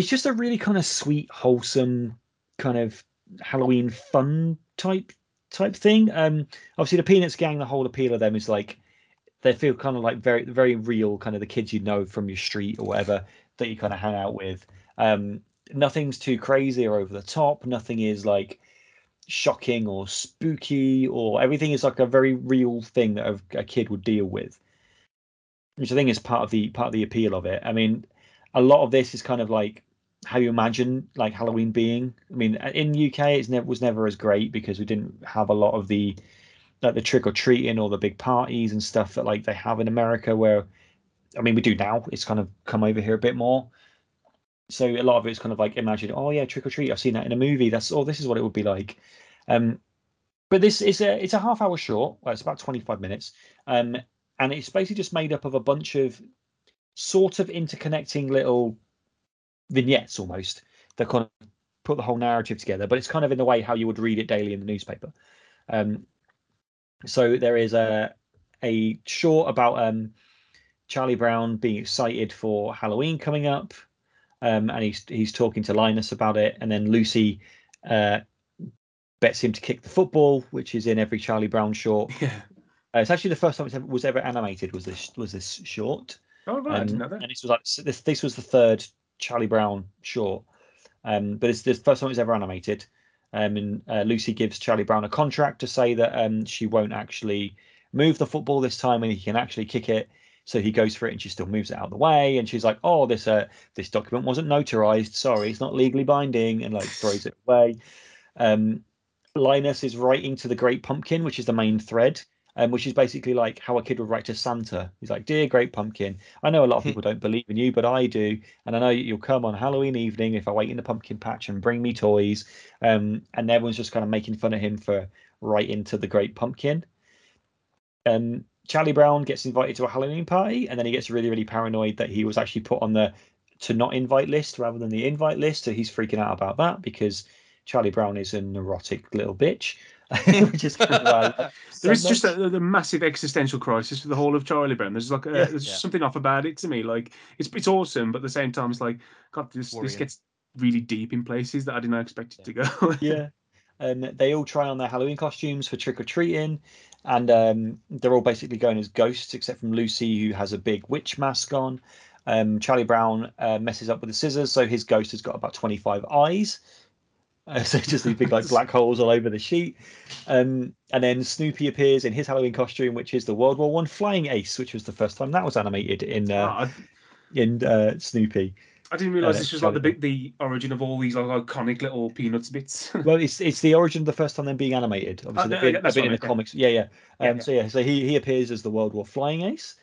just a really kind of sweet, wholesome kind of Halloween fun type thing. Obviously the Peanuts gang, the whole appeal of them is like they feel kind of like very, very real, kind of the kids you know from your street or whatever that you kind of hang out with. Nothing's too crazy or over the top. Nothing is like shocking or spooky, or everything is like a very real thing that a kid would deal with, which I think is part of the appeal of it. I mean, a lot of this is kind of like how you imagine like Halloween being. I mean, in the UK, it was never as great because we didn't have a lot of the like the trick or treating or the big parties and stuff that like they have in America. Where, I mean, we do now. It's kind of come over here a bit more. So a lot of it's kind of like imagine. Oh yeah, trick or treat. I've seen that in a movie. This is what it would be like. But this is it's a half hour short. Well, it's about 25 minutes. And it's basically just made up of a bunch of sort of interconnecting little vignettes almost that kind of put the whole narrative together. But it's kind of in the way how you would read it daily in the newspaper. So there is a short about Charlie Brown being excited for Halloween coming up. And he's talking to Linus about it. And then Lucy bets him to kick the football, which is in every Charlie Brown short. Yeah. It's actually the first time it was ever animated, was this short. Oh, right. I didn't know that. And this was this was the third Charlie Brown short. But it's the first time it was ever animated. And Lucy gives Charlie Brown a contract to say that she won't actually move the football this time and he can actually kick it. So he goes for it and she still moves it out of the way. And she's like, oh, this document wasn't notarized. Sorry, it's not legally binding, and like throws it away. Linus is writing to the Great Pumpkin, which is the main thread, which is basically like how a kid would write to Santa. He's like, dear Great Pumpkin, I know a lot of people don't believe in you, but I do. And I know you'll come on Halloween evening if I wait in the pumpkin patch and bring me toys. And everyone's just kind of making fun of him for writing to the Great Pumpkin. Charlie Brown gets invited to a Halloween party, and then he gets really, really paranoid that he was actually put on the to not invite list rather than the invite list. So he's freaking out about that because Charlie Brown is a neurotic little bitch. Which is kind of there is just a massive existential crisis for the whole of Charlie Brown. There's like something off about it to me. Like it's awesome, but at the same time, it's like God, this gets really deep in places that I did not expect it to go. Yeah, and they all try on their Halloween costumes for trick or treating. And they're all basically going as ghosts, except from Lucy, who has a big witch mask on. Charlie Brown messes up with the scissors, so his ghost has got about 25 eyes. So just these big like black holes all over the sheet. And then Snoopy appears in his Halloween costume, which is the World War One flying ace, which was the first time that was animated in Snoopy. I didn't realise this was like the origin of all these like, iconic little Peanuts bits. Well, it's the origin of the first time them being animated. Obviously, they've been in the comics. So he appears as the World War Flying Ace.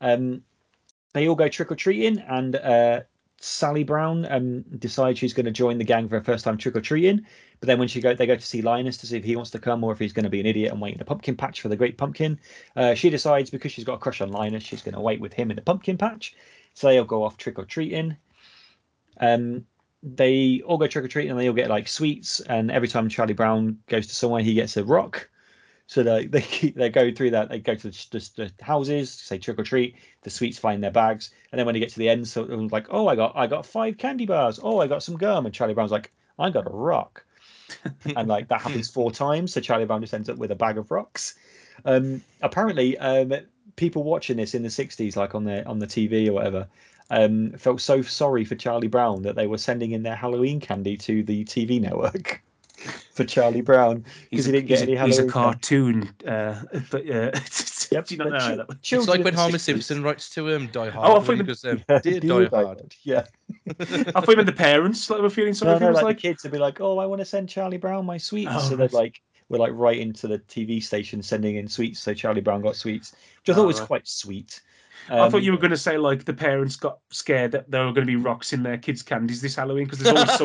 They all go trick or treating, and Sally Brown decides she's going to join the gang for her first time trick or treating. But then when they go to see Linus to see if he wants to come or if he's going to be an idiot and wait in the pumpkin patch for the Great Pumpkin. She decides because she's got a crush on Linus, she's going to wait with him in the pumpkin patch. So they'll go off trick or treating. They all go trick-or-treating and they all get like sweets, and every time Charlie Brown goes to somewhere he gets a rock, so they go through that. They go to the houses, say trick-or-treat, the sweets find their bags, and then when he gets to the end, so like, oh, I got 5 candy bars, oh, I got some gum, and Charlie Brown's like, I got a rock. And like that happens 4 times, so Charlie Brown just ends up with a bag of rocks. Apparently people watching this in the 60s, like on the TV or whatever, felt so sorry for Charlie Brown that they were sending in their Halloween candy to the TV network for Charlie Brown because he didn't get any Halloween. He's a cartoon, do you not know that? It's like when Homer Simpson writes to Die Hard. Oh, I think Die Hard. Yeah, I think the parents like were feeling sorry. No, like the kids would be like, "Oh, I want to send Charlie Brown my sweets," so they're like. We're like right into the TV station sending in sweets, so Charlie Brown got sweets, which I thought was quite sweet. I thought you were going to say like the parents got scared that there were going to be rocks in their kids' candies this Halloween because there's always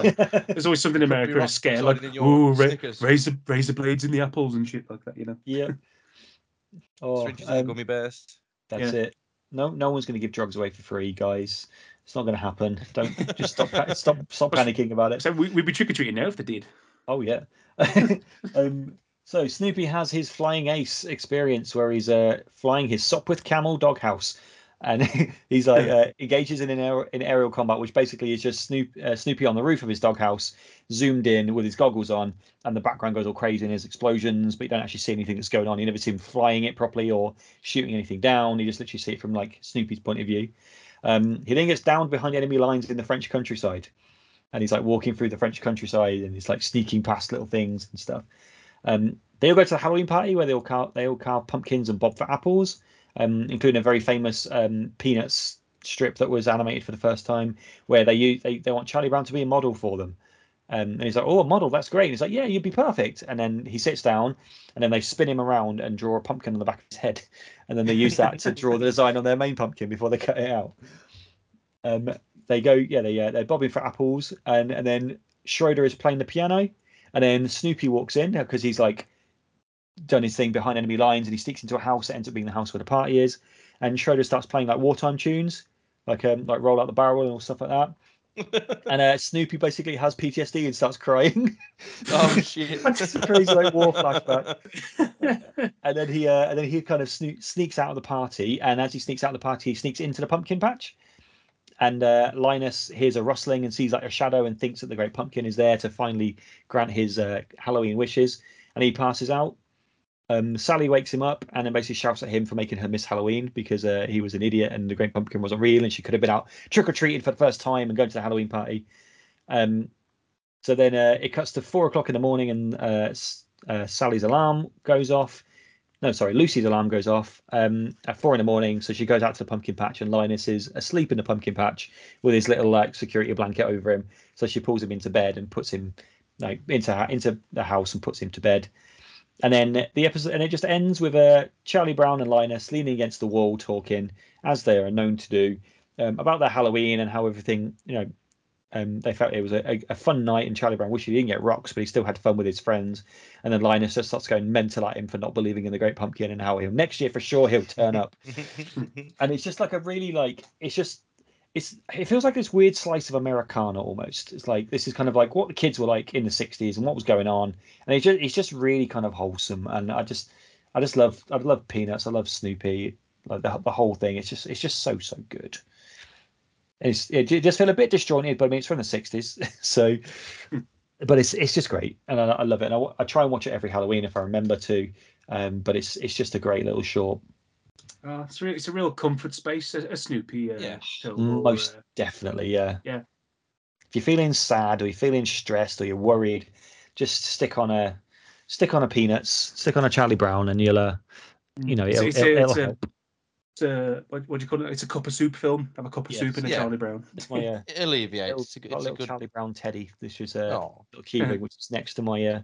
something. There's always something in America is scared, like ooh, razor blades in the apples and shit like that, you know. Yeah. Oh, gummy bears. That's it. No one's going to give drugs away for free, guys. It's not going to happen. Don't just stop panicking about it. So we'd be trick or treating now if they did. Oh yeah. So Snoopy has his flying ace experience where he's flying his Sopwith Camel doghouse, and he's like engages in aerial combat, which basically is just Snoopy on the roof of his doghouse, zoomed in with his goggles on, and the background goes all crazy and there's explosions, but you don't actually see anything that's going on. You never see him flying it properly or shooting anything down. You just literally see it from like Snoopy's point of view. He then gets downed behind enemy lines in the French countryside. And he's like walking through the French countryside, and he's like sneaking past little things and stuff. They all go to the Halloween party where they all carve pumpkins and bob for apples, including a very famous Peanuts strip that was animated for the first time, where they want Charlie Brown to be a model for them. And he's like, "Oh, a model? That's great." And he's like, "Yeah, you'd be perfect." And then he sits down, and then they spin him around and draw a pumpkin on the back of his head, and then they use that to draw the design on their main pumpkin before they cut it out. They go, they're bobbing for apples, and then Schroeder is playing the piano, and then Snoopy walks in because he's like done his thing behind enemy lines, and he sneaks into a house that ends up being the house where the party is, and Schroeder starts playing like wartime tunes, like Roll Out the Barrel and all stuff like that. And Snoopy basically has PTSD and starts crying. Oh shit! It's a crazy like war flashback. And then he kind of sneaks out of the party, and as he sneaks out of the party, he sneaks into the pumpkin patch. And Linus hears a rustling and sees like a shadow and thinks that the Great Pumpkin is there to finally grant his Halloween wishes. And he passes out. Sally wakes him up and then basically shouts at him for making her miss Halloween because he was an idiot and the Great Pumpkin wasn't real and she could have been out trick-or-treating for the first time and going to the Halloween party. So then it cuts to 4 o'clock in the morning and Sally's alarm goes off. No, sorry, Lucy's alarm goes off at 4 in the morning. So she goes out to the pumpkin patch and Linus is asleep in the pumpkin patch with his little like security blanket over him. So she pulls him into bed and puts him like into the house and puts him to bed. And then the episode, and it just ends with Charlie Brown and Linus leaning against the wall, talking as they are known to do about their Halloween and how everything, you know, they felt it was a fun night. And Charlie Brown wishes he didn't get rocks, but he still had fun with his friends. And then Linus just starts going mental at him for not believing in the Great Pumpkin and how he'll next year for sure he'll turn up. And it's just like a really like it feels like this weird slice of Americana almost. It's like this is kind of like what the kids were like in the 60s and what was going on, and it's just really kind of wholesome. And I love Peanuts, I love Snoopy, like the whole thing. It's just so good. It just feel a bit disjointed, but I mean it's from the 60s, so. But it's just great, and I love it. And I try and watch it every Halloween if I remember to. But it's just a great little short. It's a real comfort space, a Snoopy film. Most definitely, yeah. Yeah. If you're feeling sad or you're feeling stressed or you're worried, just stick on a Peanuts, stick on a Charlie Brown, and you'll it'll help. What do you call it? It's a cup of soup film. Have a cup of soup and a Charlie Brown. It's my it alleviates. It's a good Charlie Brown teddy. This is a little keyring, which is next to my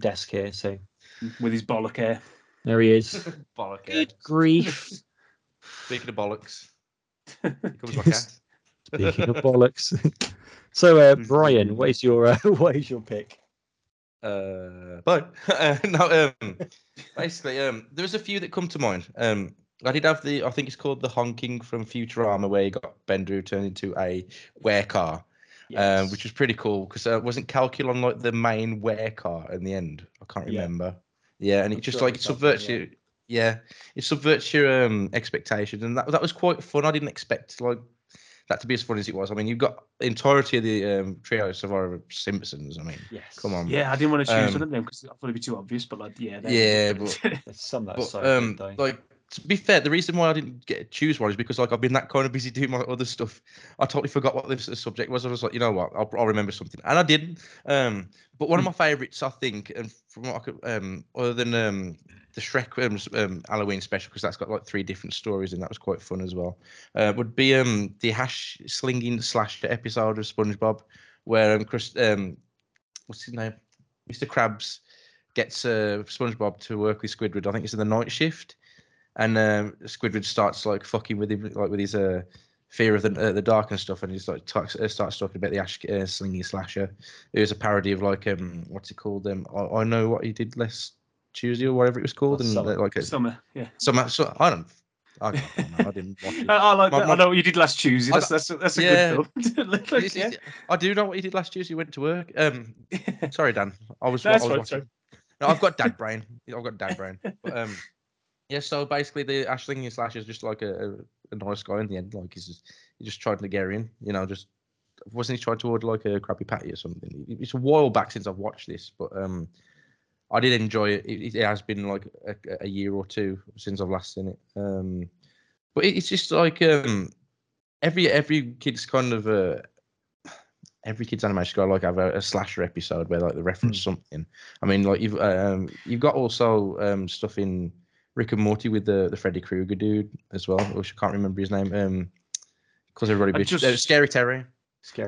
desk here. So with his bollock hair. There he is. Bollock. Good grief. Speaking of bollocks. Here comes my cat. Speaking of bollocks. So, Brian, what is your pick? There's a few that come to mind. I did have I think it's called The Honking from Futurama, where you got Benderu turned into a werecar. Yes. Which was pretty cool because wasn't Calculon like the main werecar in the end? I can't remember. Yeah, and it subverts your expectations, and that was quite fun. I didn't expect like that to be as fun as it was. I mean, you've got the entirety of the trio Survivor Simpsons. I mean, yes. Come on. Yeah, I didn't want to choose one of them because I thought it'd be too obvious. But like, there's some that. To be fair, the reason why I didn't get to choose one is because like I've been that kind of busy doing my other stuff. I totally forgot what the subject was. I was like, you know what, I'll remember something, and I didn't. But one of my favourites, I think, and from what I could, other than the Shrek Halloween special, because that's got like 3 different stories, and that was quite fun as well. Would be the Hash-Slinging Slasher episode of SpongeBob, where what's his name, Mr. Krabs, gets SpongeBob to work with Squidward. I think it's in the night shift. And Squidward starts like fucking with him, like with his fear of the dark and stuff, and he's like starts talking about the Hash-Slinging Slasher. It was a parody of like what's it called? I know what he did last Tuesday or whatever it was called, summer. I don't know. I didn't watch it. I like that. I know what you did last Tuesday. That's a good film. I do know what he did last Tuesday. He went to work. Sorry, Dan. I was watching. No, I've got dad brain. But, yeah, so basically the Hash-Slinging Slasher is just like a nice guy in the end. Like he just tried to get in, you know, just wasn't he trying to order like a Krabby Patty or something? It's a while back since I've watched this, but I did enjoy it. It has been like a year or two since I've last seen it. But it's just like every kid's kind of every kid's animation got like have a slasher episode where like they reference something. I mean, like you've got also stuff in Rick and Morty with the Freddy Krueger dude as well, which I can't remember his name. Because everybody Scary Terry.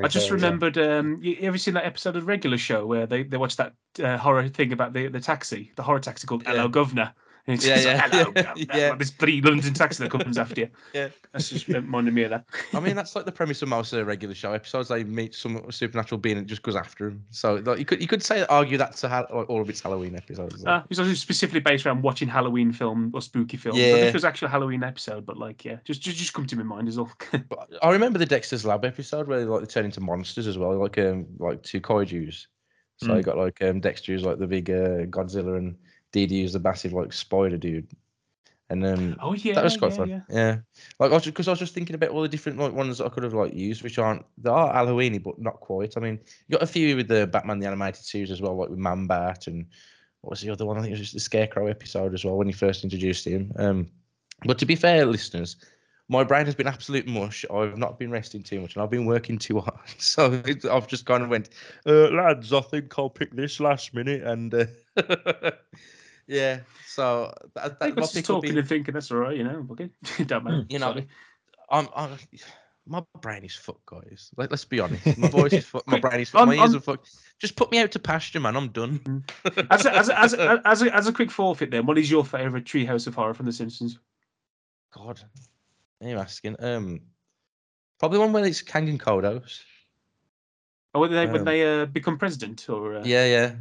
I just remembered. You ever seen that episode of Regular Show where they watched that horror thing about the horror taxi called Hello Governor? And it's like, Hello Governor. Like this bloody London taxi that comes after you. Yeah, that's just reminding me of that. I mean, that's like the premise of most Regular Show episodes. They meet some supernatural being and it just goes after him. So like, you could argue that's all of its Halloween episodes. Like. It's also specifically based around watching Halloween film or spooky films. Yeah. I think it was actually a Halloween episode, but like just come to my mind is all. But I remember the Dexter's Lab episode where they turn into monsters as well, like 2 kaijus. So you got like Dexter who's like the big Godzilla and. DD is the massive like spider dude, And then that was quite fun. Yeah. Like because I was just thinking about all the different like ones that I could have like used, which aren't they are Halloweeny, but not quite. I mean, you got a few with the Batman the Animated Series as well, like with Man-Bat and what was the other one? I think it was just the Scarecrow episode as well when he first introduced him. But to be fair, listeners, my brain has been absolute mush. I've not been resting too much, and I've been working too hard. So I've just kind of went, lads, I think I'll pick this last minute and. Yeah, so I was just talking and thinking that's all right, you know. Okay, don't matter. You know, sorry. I'm my brain is fucked, guys. Like, let's be honest, my voice is fucked, my brain is fucked, my ears are fucked. Just put me out to pasture, man. I'm done. As a quick forfeit, then, what is your favourite Treehouse of Horror from The Simpsons? God, are you asking? Probably one where it's Kang and Kodos. Oh, when they become president, or yeah.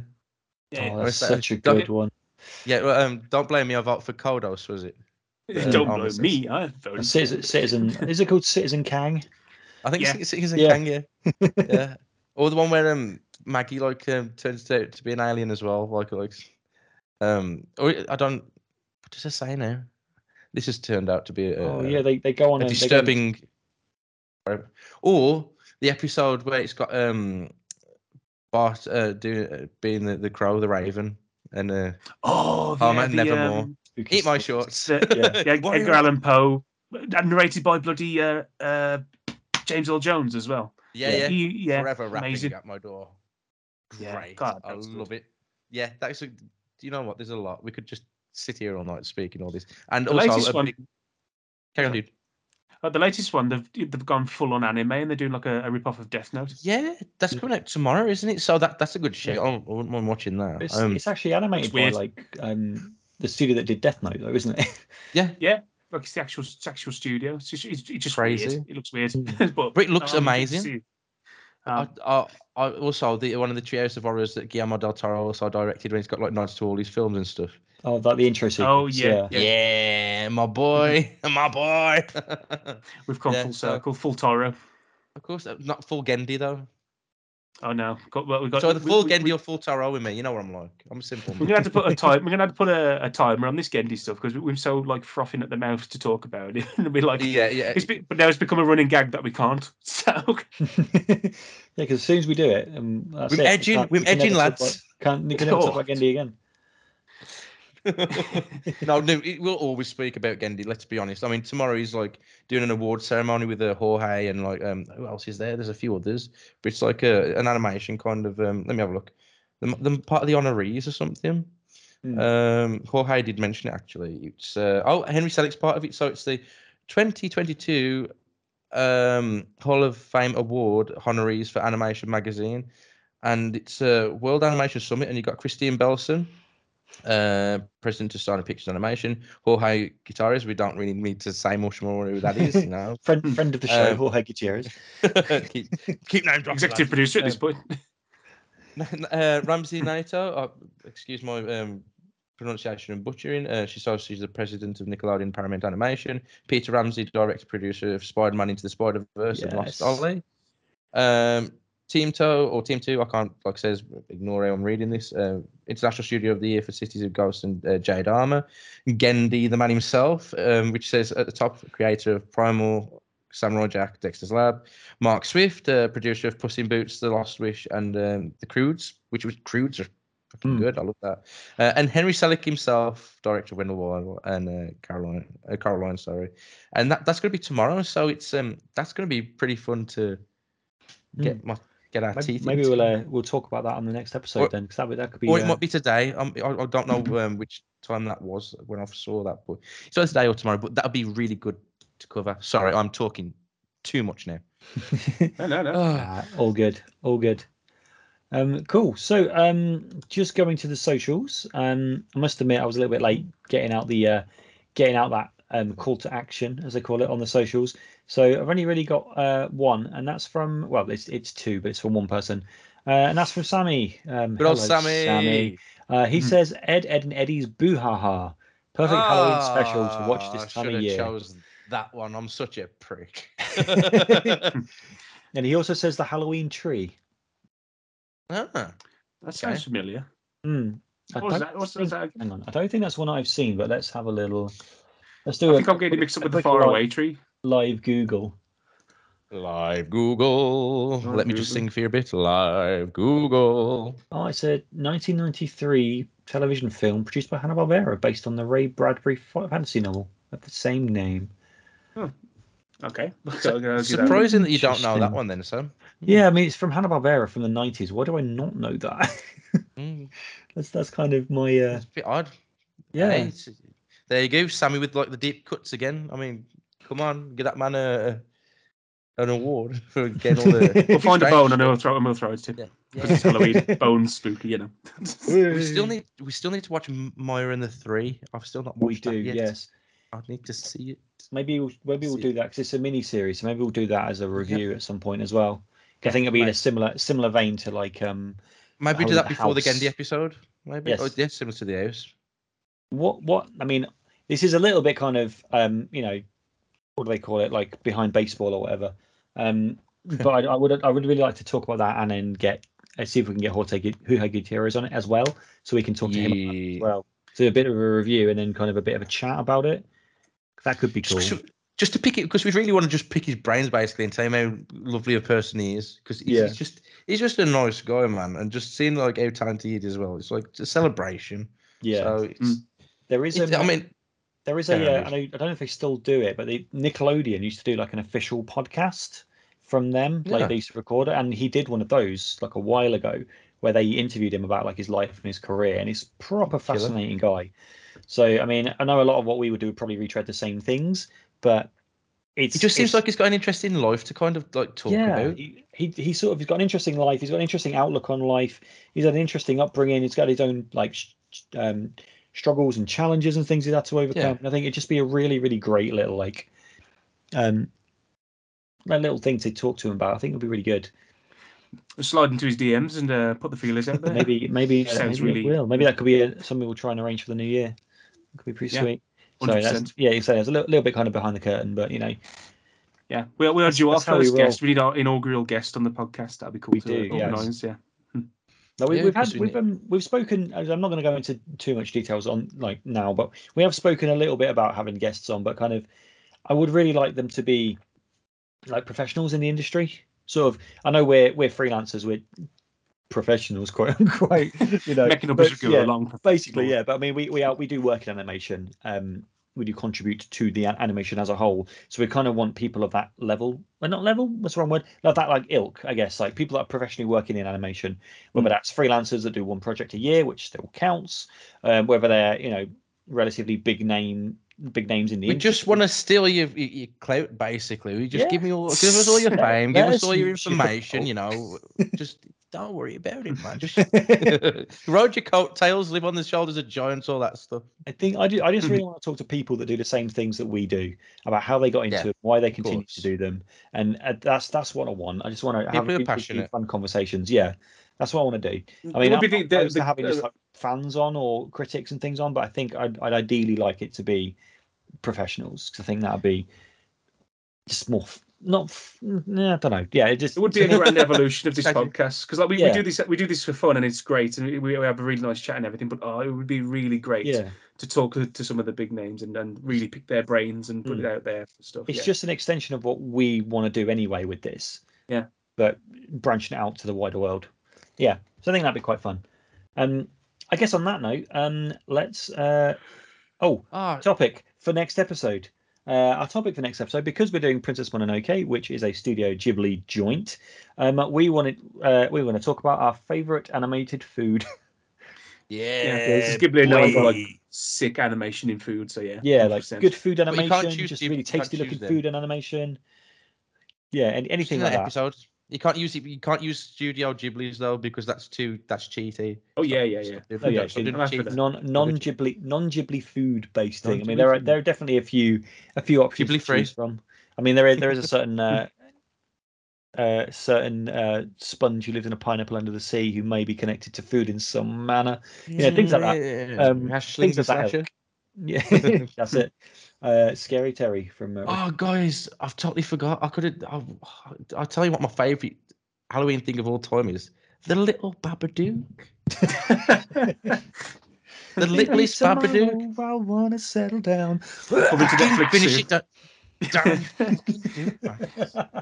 Oh, that's such a good one. Yeah, well, don't blame me. I vote for Kodos, was it? Don't blame me. I voted. Citizen. Is it called Citizen Kang? I think it's Citizen Kang. Yeah. Yeah. Or the one where Maggie like turns out to be an alien as well. Or I don't. What does it say now? This has turned out to be. They go on a disturbing. Or the episode where it's got Bart being the crow, the raven. And Nevermore. Eat my shorts. Edgar Allan Poe, narrated by bloody James Earl Jones as well. Yeah. Forever amazing. Rapping at my door. Yeah, great. God, I love it. Yeah, that's. You know what? There's a lot. We could just sit here all night speaking all this. And the also, carry on, dude. The latest one, they've gone full on anime and they're doing like a ripoff of Death Note. Yeah, that's coming out tomorrow, isn't it? So that's a good show. I wouldn't mind watching that. It's actually animated by the studio that did Death Note, though, isn't it? Yeah. Like it's the actual studio. It's just crazy. Weird. It looks weird, but it looks amazing. I also one of the Treehouse of Horrors that Guillermo del Toro also directed when he's got like nods to all his films and stuff. Oh, like the intro sequence. Oh yeah, my boy. We've come full circle, full Toro. Of course, not full Genndy though. Oh no, Genndy or full Toro with me. You know what I'm like. I'm simple. We're gonna have to put a time. We're gonna have to put a timer on this Genndy stuff because we're so like frothing at the mouth to talk about it. And we're like, but now it's become a running gag that we can't. So because as soon as we do it, we're edging, lads. You can never talk about Genndy again. No, we'll always speak about Genndy. Let's be honest. I mean, tomorrow he's like doing an award ceremony with Jorge and like who else is there? There's a few others, but it's like an animation kind of. Let me have a look. The part of the honorees or something. Jorge did mention it actually. It's Henry Selick's part of it. So it's the 2022 Hall of Fame Award honorees for Animation Magazine, and it's a World Animation Summit, and you've got Christine Belson. President of Sony Pictures Animation, Jorge Gutierrez. We don't really need to say much more who that is. No. friend of the show, Jorge Gutierrez. keep name dropping. Executive producer at this point. Ramsey Naito. Excuse my pronunciation and butchering. She's the president of Nickelodeon Paramount Animation. Peter Ramsey, director producer of Spider-Man Into the Spider-Verse and Lost Ollie. Team 2, I can't, like I says, ignore how I'm reading this. International Studio of the Year for Cities of Ghosts and Jade Armour. Genndy, the man himself, which says at the top, creator of Primal, Samurai Jack, Dexter's Lab. Mark Swift, producer of Puss in Boots, The Lost Wish, and The Croods, Croods are fucking good. I love that. And Henry Selick himself, director of Wendell and Wild and Caroline. And that's going to be tomorrow. So it's that's going to be pretty fun to get our teeth into. We'll talk about that on the next episode because that could be. Or it might be today. I don't know which time that was when I saw that. But it's either today or tomorrow. But that'll be really good to cover. Sorry, I'm talking too much now. No. All good. Cool. So, just going to the socials. I must admit I was a little bit late getting out that call to action, as they call it, on the socials. So I've only really got one, and that's from it's two, but it's from one person, and that's from Sammy. Good old Sammy. He says Ed and Eddie's Boo Ha Ha, perfect Halloween special to watch this time of year. I chose that one. I'm such a prick. And he also says the Halloween tree. That sounds familiar. Hang on, I don't think that's one I've seen, but let's have a little. Let's do I think I'm getting mixed up with the faraway tree. Live Google. Live Google. Live Let me just sing for you a bit. Live Google. I said 1993 television film produced by Hanna-Barbera based on the Ray Bradbury fantasy novel of the same name. Huh. Okay. Surprising that you don't know that one then, Sam. Yeah, I mean, it's from Hanna-Barbera from the 90s. Why do I not know that? That's kind of my... It's a bit odd. Yeah. Hey, there you go, Sammy with like the deep cuts again. I mean, come on, give that man an award for getting all the... We'll find a bone and we'll throw it to him. Yeah. Because it's Halloween, bones spooky, you know. we still need to watch Moira and the Three. I've still not watched that yet. Yes. I need to see it. Maybe we'll do that because it's a mini series. So maybe we'll do that as a review at some point as well. I think it'll be in a similar vein to like maybe do that before the Genndy episode. Maybe similar to the house. What I mean, this is a little bit kind of what do they call it, like behind baseball or whatever. But I would really like to talk about that and then see if we can get Jorge Gutierrez on it as well, so we can talk to him about it as well. So a bit of a review and then kind of a bit of a chat about it. That could be cool. Just to pick it, because we really want to just pick his brains basically and tell him how lovely a person he is. Because he's just a nice guy, man, and just seeing like how talented he is as well. It's like a celebration. Yeah. So I don't know if they still do it, but Nickelodeon used to do like an official podcast from them, like they used to record it, and he did one of those like a while ago where they interviewed him about like his life and his career, and he's a proper fascinating guy. So, I mean, I know a lot of what we would do would probably retread the same things, but it just seems like he's got an interesting life to kind of like talk about. He sort of, he's got an interesting life. He's got an interesting outlook on life. He's had an interesting upbringing. He's got his own like struggles and challenges and things he's had to overcome. Yeah. And I think it'd just be a really, really great little like little thing to talk to him about. I think it'd be really good. Slide into his DMs and put the feelers out there. Maybe maybe that could be something we'll try and arrange for the new year. It could be pretty sweet. 100%. So it's a little bit kind of behind the curtain, but we are due our first guest. We need our inaugural guest on the podcast. That'd be cool. We've spoken. I'm not going to go into too much details on like now, but we have spoken a little bit about having guests on. But kind of, I would really like them to be like professionals in the industry. Sort of, I know we're freelancers, we're professionals, quite unquote. Making up as we go along, basically. Yeah, but I mean, we do work in animation. We do contribute to the animation as a whole. So we kind of want people of that level, well, not level. What's the wrong word? Like that, like ilk, I guess. Like people that are professionally working in animation, whether that's freelancers that do one project a year, which still counts, whether they're relatively big names in the industry. Just want to steal your clout, basically. We just give us all your fame, give us all your information. Just don't worry about it, man. Just ride your coattails, live on the shoulders of giants, all that stuff. I think I just really want to talk to people that do the same things that we do about how they got into it, why they continue to do them, and that's what I want. I just want to have really fun conversations. Yeah, that's what I want to do. I mean, I'm having just like fans on or critics and things on, but I think I'd ideally like it to be professionals, because I think that would be just more I don't know. Yeah, it would be an evolution of this podcast, because like we do this for fun and it's great, and we have a really nice chat and everything, but it would be really great to talk to some of the big names and really pick their brains and put it out there for stuff. It's just an extension of what we want to do anyway with this, but branching it out to the wider world. Yeah, so I think that'd be quite fun. I guess on that note, let's topic for next episode. Our topic for next episode, because we're doing Princess Mononoke, which is a Studio Ghibli joint, we want to talk about our favourite animated food. This is Ghibli and like sick animation in food, so like good food animation, just really tasty looking food and animation. Yeah, anything like that. Episode. You can't use Studio Ghibli's though, because that's cheaty. Non-Ghibli food based thing. I mean, there are definitely a few options Ghibli free from. I mean, there is a certain sponge who lives in a pineapple under the sea who may be connected to food in some manner. Things like that. Hash-Slinging Slasher. Yeah, that's it. Scary Terry from. Guys, I've totally forgot. I'll tell you what my favourite Halloween thing of all time is: the Little Babadook. The Little Spabadook. I want to settle down. Probably to Netflix finish it.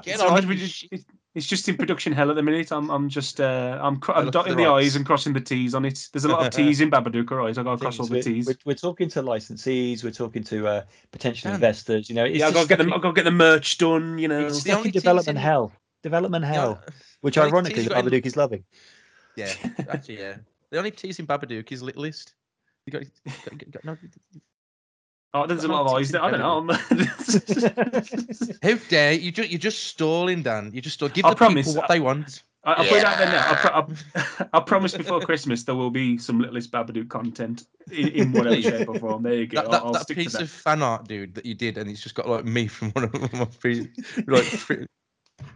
Get on. It's just in production hell at the minute. I'm dotting the I's and crossing the T's on it. There's a lot of T's in Babadook, all right? I got to cross all the T's. We're talking to licensees. We're talking to potential investors. You know, it's I've got to get the merch done. You know, it's the only development hell. Development hell, yeah. Which ironically, the Babadook is loving. Yeah, actually, yeah. The only T's in Babadook is Littlest. You got no. Oh, there's a lot of eyes there. I don't know. How dare you? You're just stalling, Dan. You're just stalling. Give the people what they want. I'll put it out there now. I promise before Christmas there will be some Littlest Babadook content in whatever shape or form. There you go. I'll stick to that. That piece of fan art, dude, that you did, and it's just got like me from one of my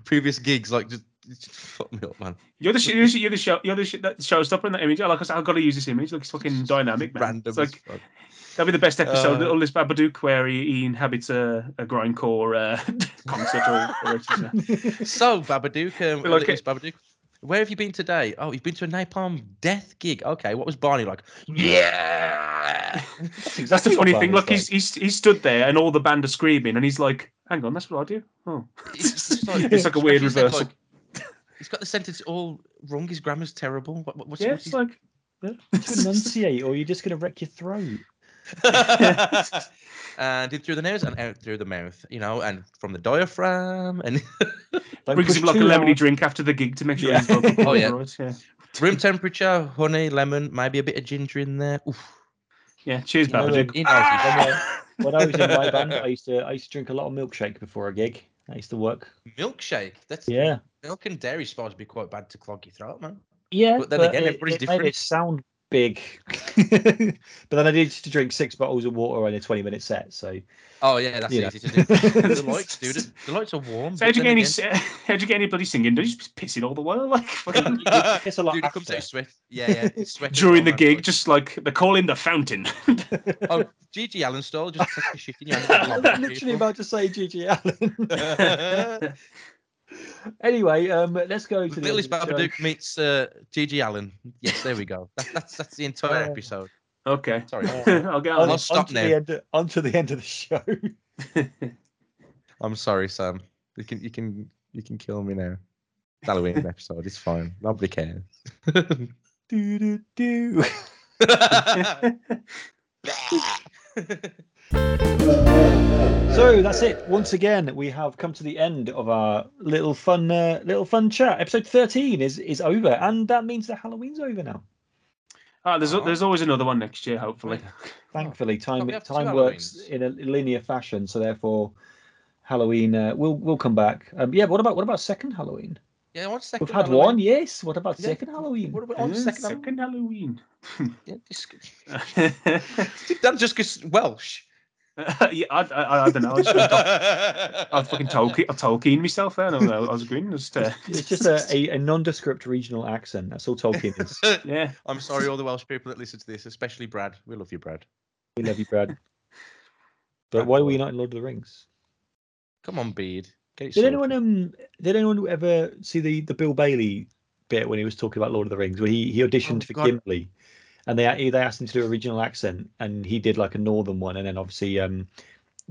previous gigs, like just fuck me up, man. You're the showstopper in that image. I like. I've got to use this image. Look, it's fucking dynamic, man. Random. It's like, that'll be the best episode, Little Liz Babadook, where he inhabits a grindcore concert. So, Babadook, like Liz Babadook, where have you been today? Oh, you've been to a Napalm Death gig. Okay, what was Barney like? Yeah! That's the funny thing. Look, he stood there and all the band are screaming and he's like, hang on, that's what I do? Oh. It's like a weird reversal. He's got the sentence all wrong. His grammar's terrible. What's like... Yeah. To enunciate or you're just going to wreck your throat. And in through the nose and out through the mouth, you know, and from the diaphragm, and brings him like a lemony drink after the gig to make sure he's got room temperature, honey, lemon, maybe a bit of ginger in there. Oof. Yeah, cheers, Babadook. When I was in my band, I used to drink a lot of milkshake before a gig. That used to work. Milkshake? That's milk and dairy supposed to be quite bad to clog your throat, man. Yeah, but again, everybody's different. Made it sound big. But then I did used to drink 6 bottles of water in a 20-minute set. So, that's easy to do. The lights, dude. The lights are warm. So how'd you get any bloody singing? Did you just piss it all the while? Like, fucking, it's a lot. Dude, it comes out sweat. Yeah, it's sweat. During the gig, just like they're calling the fountain. Oh, Gigi Allen style, just take a shit in your hand. I'm literally about to say Gigi Allen. Anyway, let's go to Littlest Babadook meets Gigi Allen. Yes, there we go. That's the entire episode. Okay, sorry. I'll get on. I'll stop now. On to the end of the show. I'm sorry, Sam. You can kill me now. It's Halloween episode. It's fine. Nobody cares. So that's it. Once again, we have come to the end of our little fun chat. Episode 13 is over, and that means that Halloween's over now. There's always another one next year, hopefully. Thankfully, time works in a linear fashion, so therefore, Halloween will come back. What about second Halloween? Yeah, on second. We've had Halloween. One, yes. What about second Halloween? What about second Halloween? That's just Welsh. I don't know. I fucking Tolkien myself there. I was grinning. It's just a nondescript regional accent. That's all Tolkien is. Yeah. I'm sorry, all the Welsh people that listen to this, especially Brad. We love you, Brad. We love you, Brad. But why were you not in Lord of the Rings? Come on, Bede. Did anyone ever see the Bill Bailey bit when he was talking about Lord of the Rings, where he auditioned for Gimli? And they asked him to do a regional accent, and he did like a northern one, and then obviously the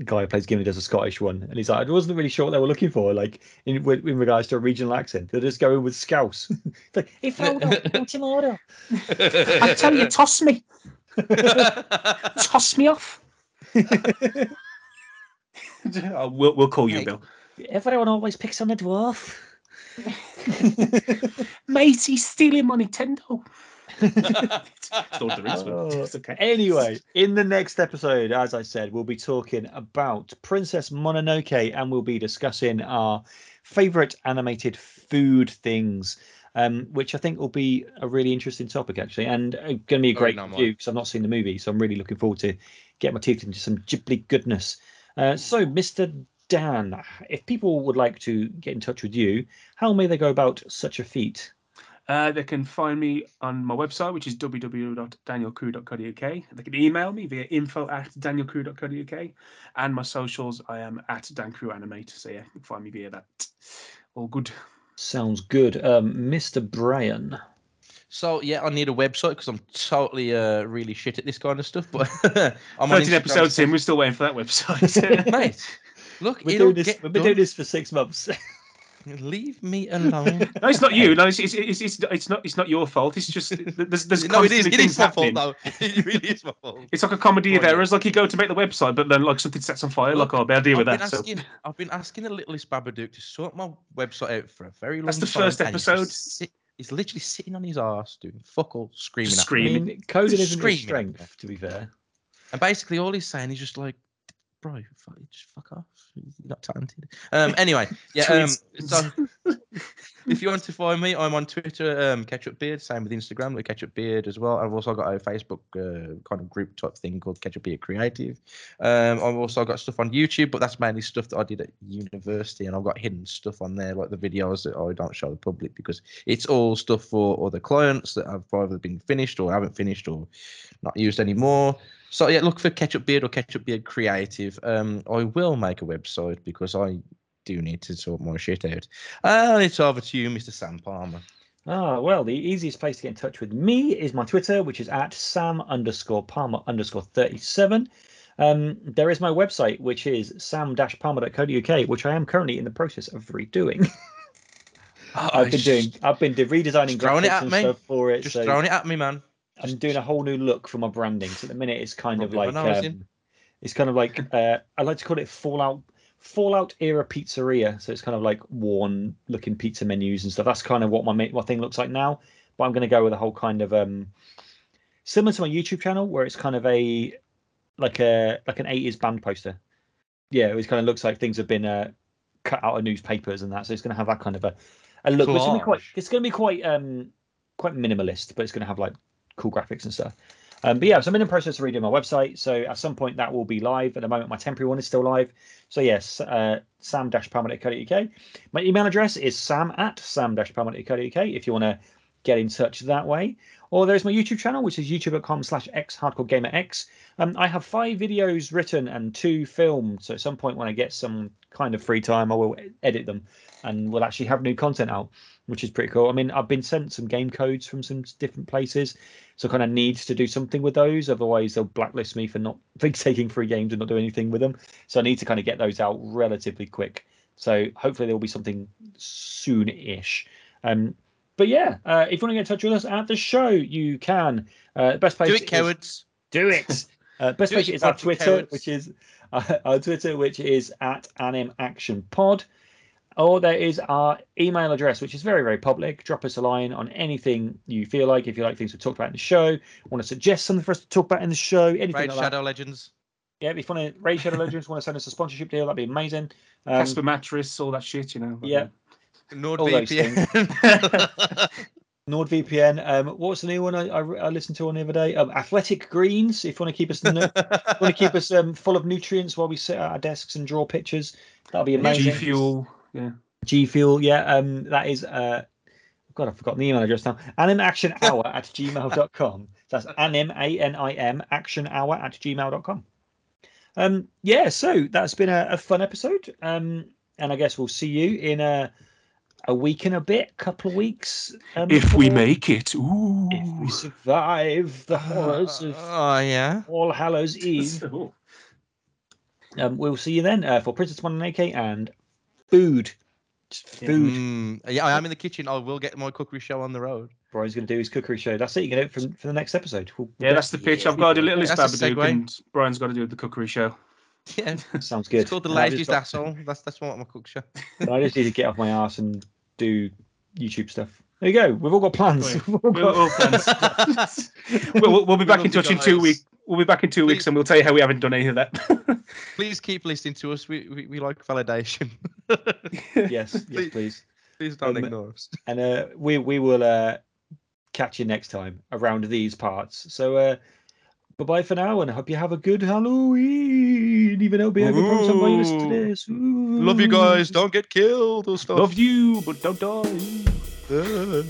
guy who plays Gimli does a Scottish one, and he's like, I wasn't really sure what they were looking for, like in regards to a regional accent. They're just going with Scouse. It's like, if I don't him order, I tell you, toss me, toss me off. We'll call you, Bill. Everyone always picks on the dwarf. Mate, he's stealing my Nintendo. Anyway, in the next episode, as I said, we'll be talking about Princess Mononoke, and we'll be discussing our favorite animated food things, which I think will be a really interesting topic, actually, and going to be a great review because I've not seen the movie, so I'm really looking forward to getting my teeth into some Ghibli goodness. So, Mr. Dan, if people would like to get in touch with you, how may they go about such a feat? They can find me on my website, which is www.danielcrew.co.uk. They can email me via info@danielcrew.co.uk. And my socials, I am at Dan Crew Animate. So, yeah, you can find me via that. All good. Sounds good. Mr. Brian. So yeah, I need a website because I'm totally really shit at this kind of stuff. But I'm 13 episodes in, we're still waiting for that website, mate. Look, we've been doing this for 6 months. Leave me alone. No, it's not you. No, it's not your fault. It's just there's no, it is my fault though. It really is my fault. It's like a comedy of errors. Like you go to make the website, but then like something sets on fire. Look, like I'll deal with that. I've been asking the littlest Babadook to sort my website out for a very long time. That's the first episode. He's literally sitting on his arse doing fuck all, screaming. Coding isn't his strength, to be fair. And basically, all he's saying is just like, bro, just fuck off. You're not talented. Anyway, yeah. So if you want to find me, I'm on Twitter, Ketchup Beard. Same with Instagram, like Ketchup Beard as well. I've also got a Facebook kind of group type thing called Ketchup Beard Creative. I've also got stuff on YouTube, but that's mainly stuff that I did at university, and I've got hidden stuff on there, like the videos that I don't show the public because it's all stuff for other clients that have either been finished or haven't finished or not used anymore. So yeah, look for Ketchup Beard or Ketchup Beard Creative. I will make a website because I do need to sort more shit out. It's over to you, Mr. Sam Palmer. Ah, well, the easiest place to get in touch with me is my Twitter, which is at Sam_Palmer_37. There is my website, which is sam-palmer.co.uk, which I am currently in the process of redoing. I've been redesigning graphics and stuff for it. Just throwing it at me, man. I'm doing a whole new look for my branding. So at the minute, it's kind of like I like to call it Fallout era pizzeria. So it's kind of like worn looking pizza menus and stuff. That's kind of what my thing looks like now. But I'm going to go with a whole kind of similar to my YouTube channel, where it's kind of like an 80s band poster. Yeah, it kind of looks like things have been cut out of newspapers and that. So it's going to have that kind of a look. It's going to be quite minimalist, but it's going to have like cool graphics and stuff. But yeah, so I'm in the process of redoing my website, so at some point that will be live. At the moment my temporary one is still live, so yes, sam-palmer.co.uk. My email address is sam@sam-palmer.co.uk if you want to get in touch that way. Or there's my YouTube channel, which is youtube.com/xhardcoregamerx. I have 5 videos written and 2 filmed, so at some point when I get some kind of free time I will edit them and we'll actually have new content out, which is pretty cool. I mean, I've been sent some game codes from some different places, so kind of needs to do something with those. Otherwise, they'll blacklist me for not taking free games and not doing anything with them. So I need to kind of get those out relatively quick. So hopefully there will be something soon-ish. But yeah, if you want to get in touch with us at the show, you can. Best place. Do it, cowards. Do it. Best place is our Twitter, which is at AnimActionPod. Or there is our email address, which is very, very public. Drop us a line on anything you feel like. If you like things we talk about in the show, want to suggest something for us to talk about in the show, anything Raid like Shadow that. Legends. Yeah, if you want to Raid Shadow Legends, want to send us a sponsorship deal, that'd be amazing. Casper Mattress, all that shit, you know. Yeah. NordVPN. NordVPN. What's the new one I listened to on the other day? Athletic Greens. If you want to keep us full of nutrients while we sit at our desks and draw pictures, that'd be amazing. G Fuel. Yeah, G Fuel. Yeah, that is. God, I've forgotten the email address now. AnimActionHour@gmail.com. That's AnimActionHour@gmail.com. Yeah, so that's been a fun episode. And I guess we'll see you in a week and a bit, couple of weeks. If we make it, ooh, if we survive the horrors of All Hallows Eve. Cool. We'll see you then for Princess Mononoke and. Food. Yeah, I am in the kitchen. I will get my cookery show on the road. Brian's going to do his cookery show. That's it. You can do it for the next episode. That's the pitch. I've got to do Littlest Babadook and Brian's got to do the cookery show. Yeah, sounds good. It's called The Laziest Asshole. That's what my cook show. I just need to get off my arse and do YouTube stuff. There you go. We've all got plans. We'll be back in touch in 2 weeks. We'll be back in 2 weeks and we'll tell you how we haven't done any of that. Please keep listening to us. We like validation. Yes, please. Please don't ignore us. And we will catch you next time around these parts. So bye-bye for now, and I hope you have a good Halloween, even though it'll be over from somebody listening to this. Ooh. Love you guys. Don't get killed or stuff. Love you, but don't die.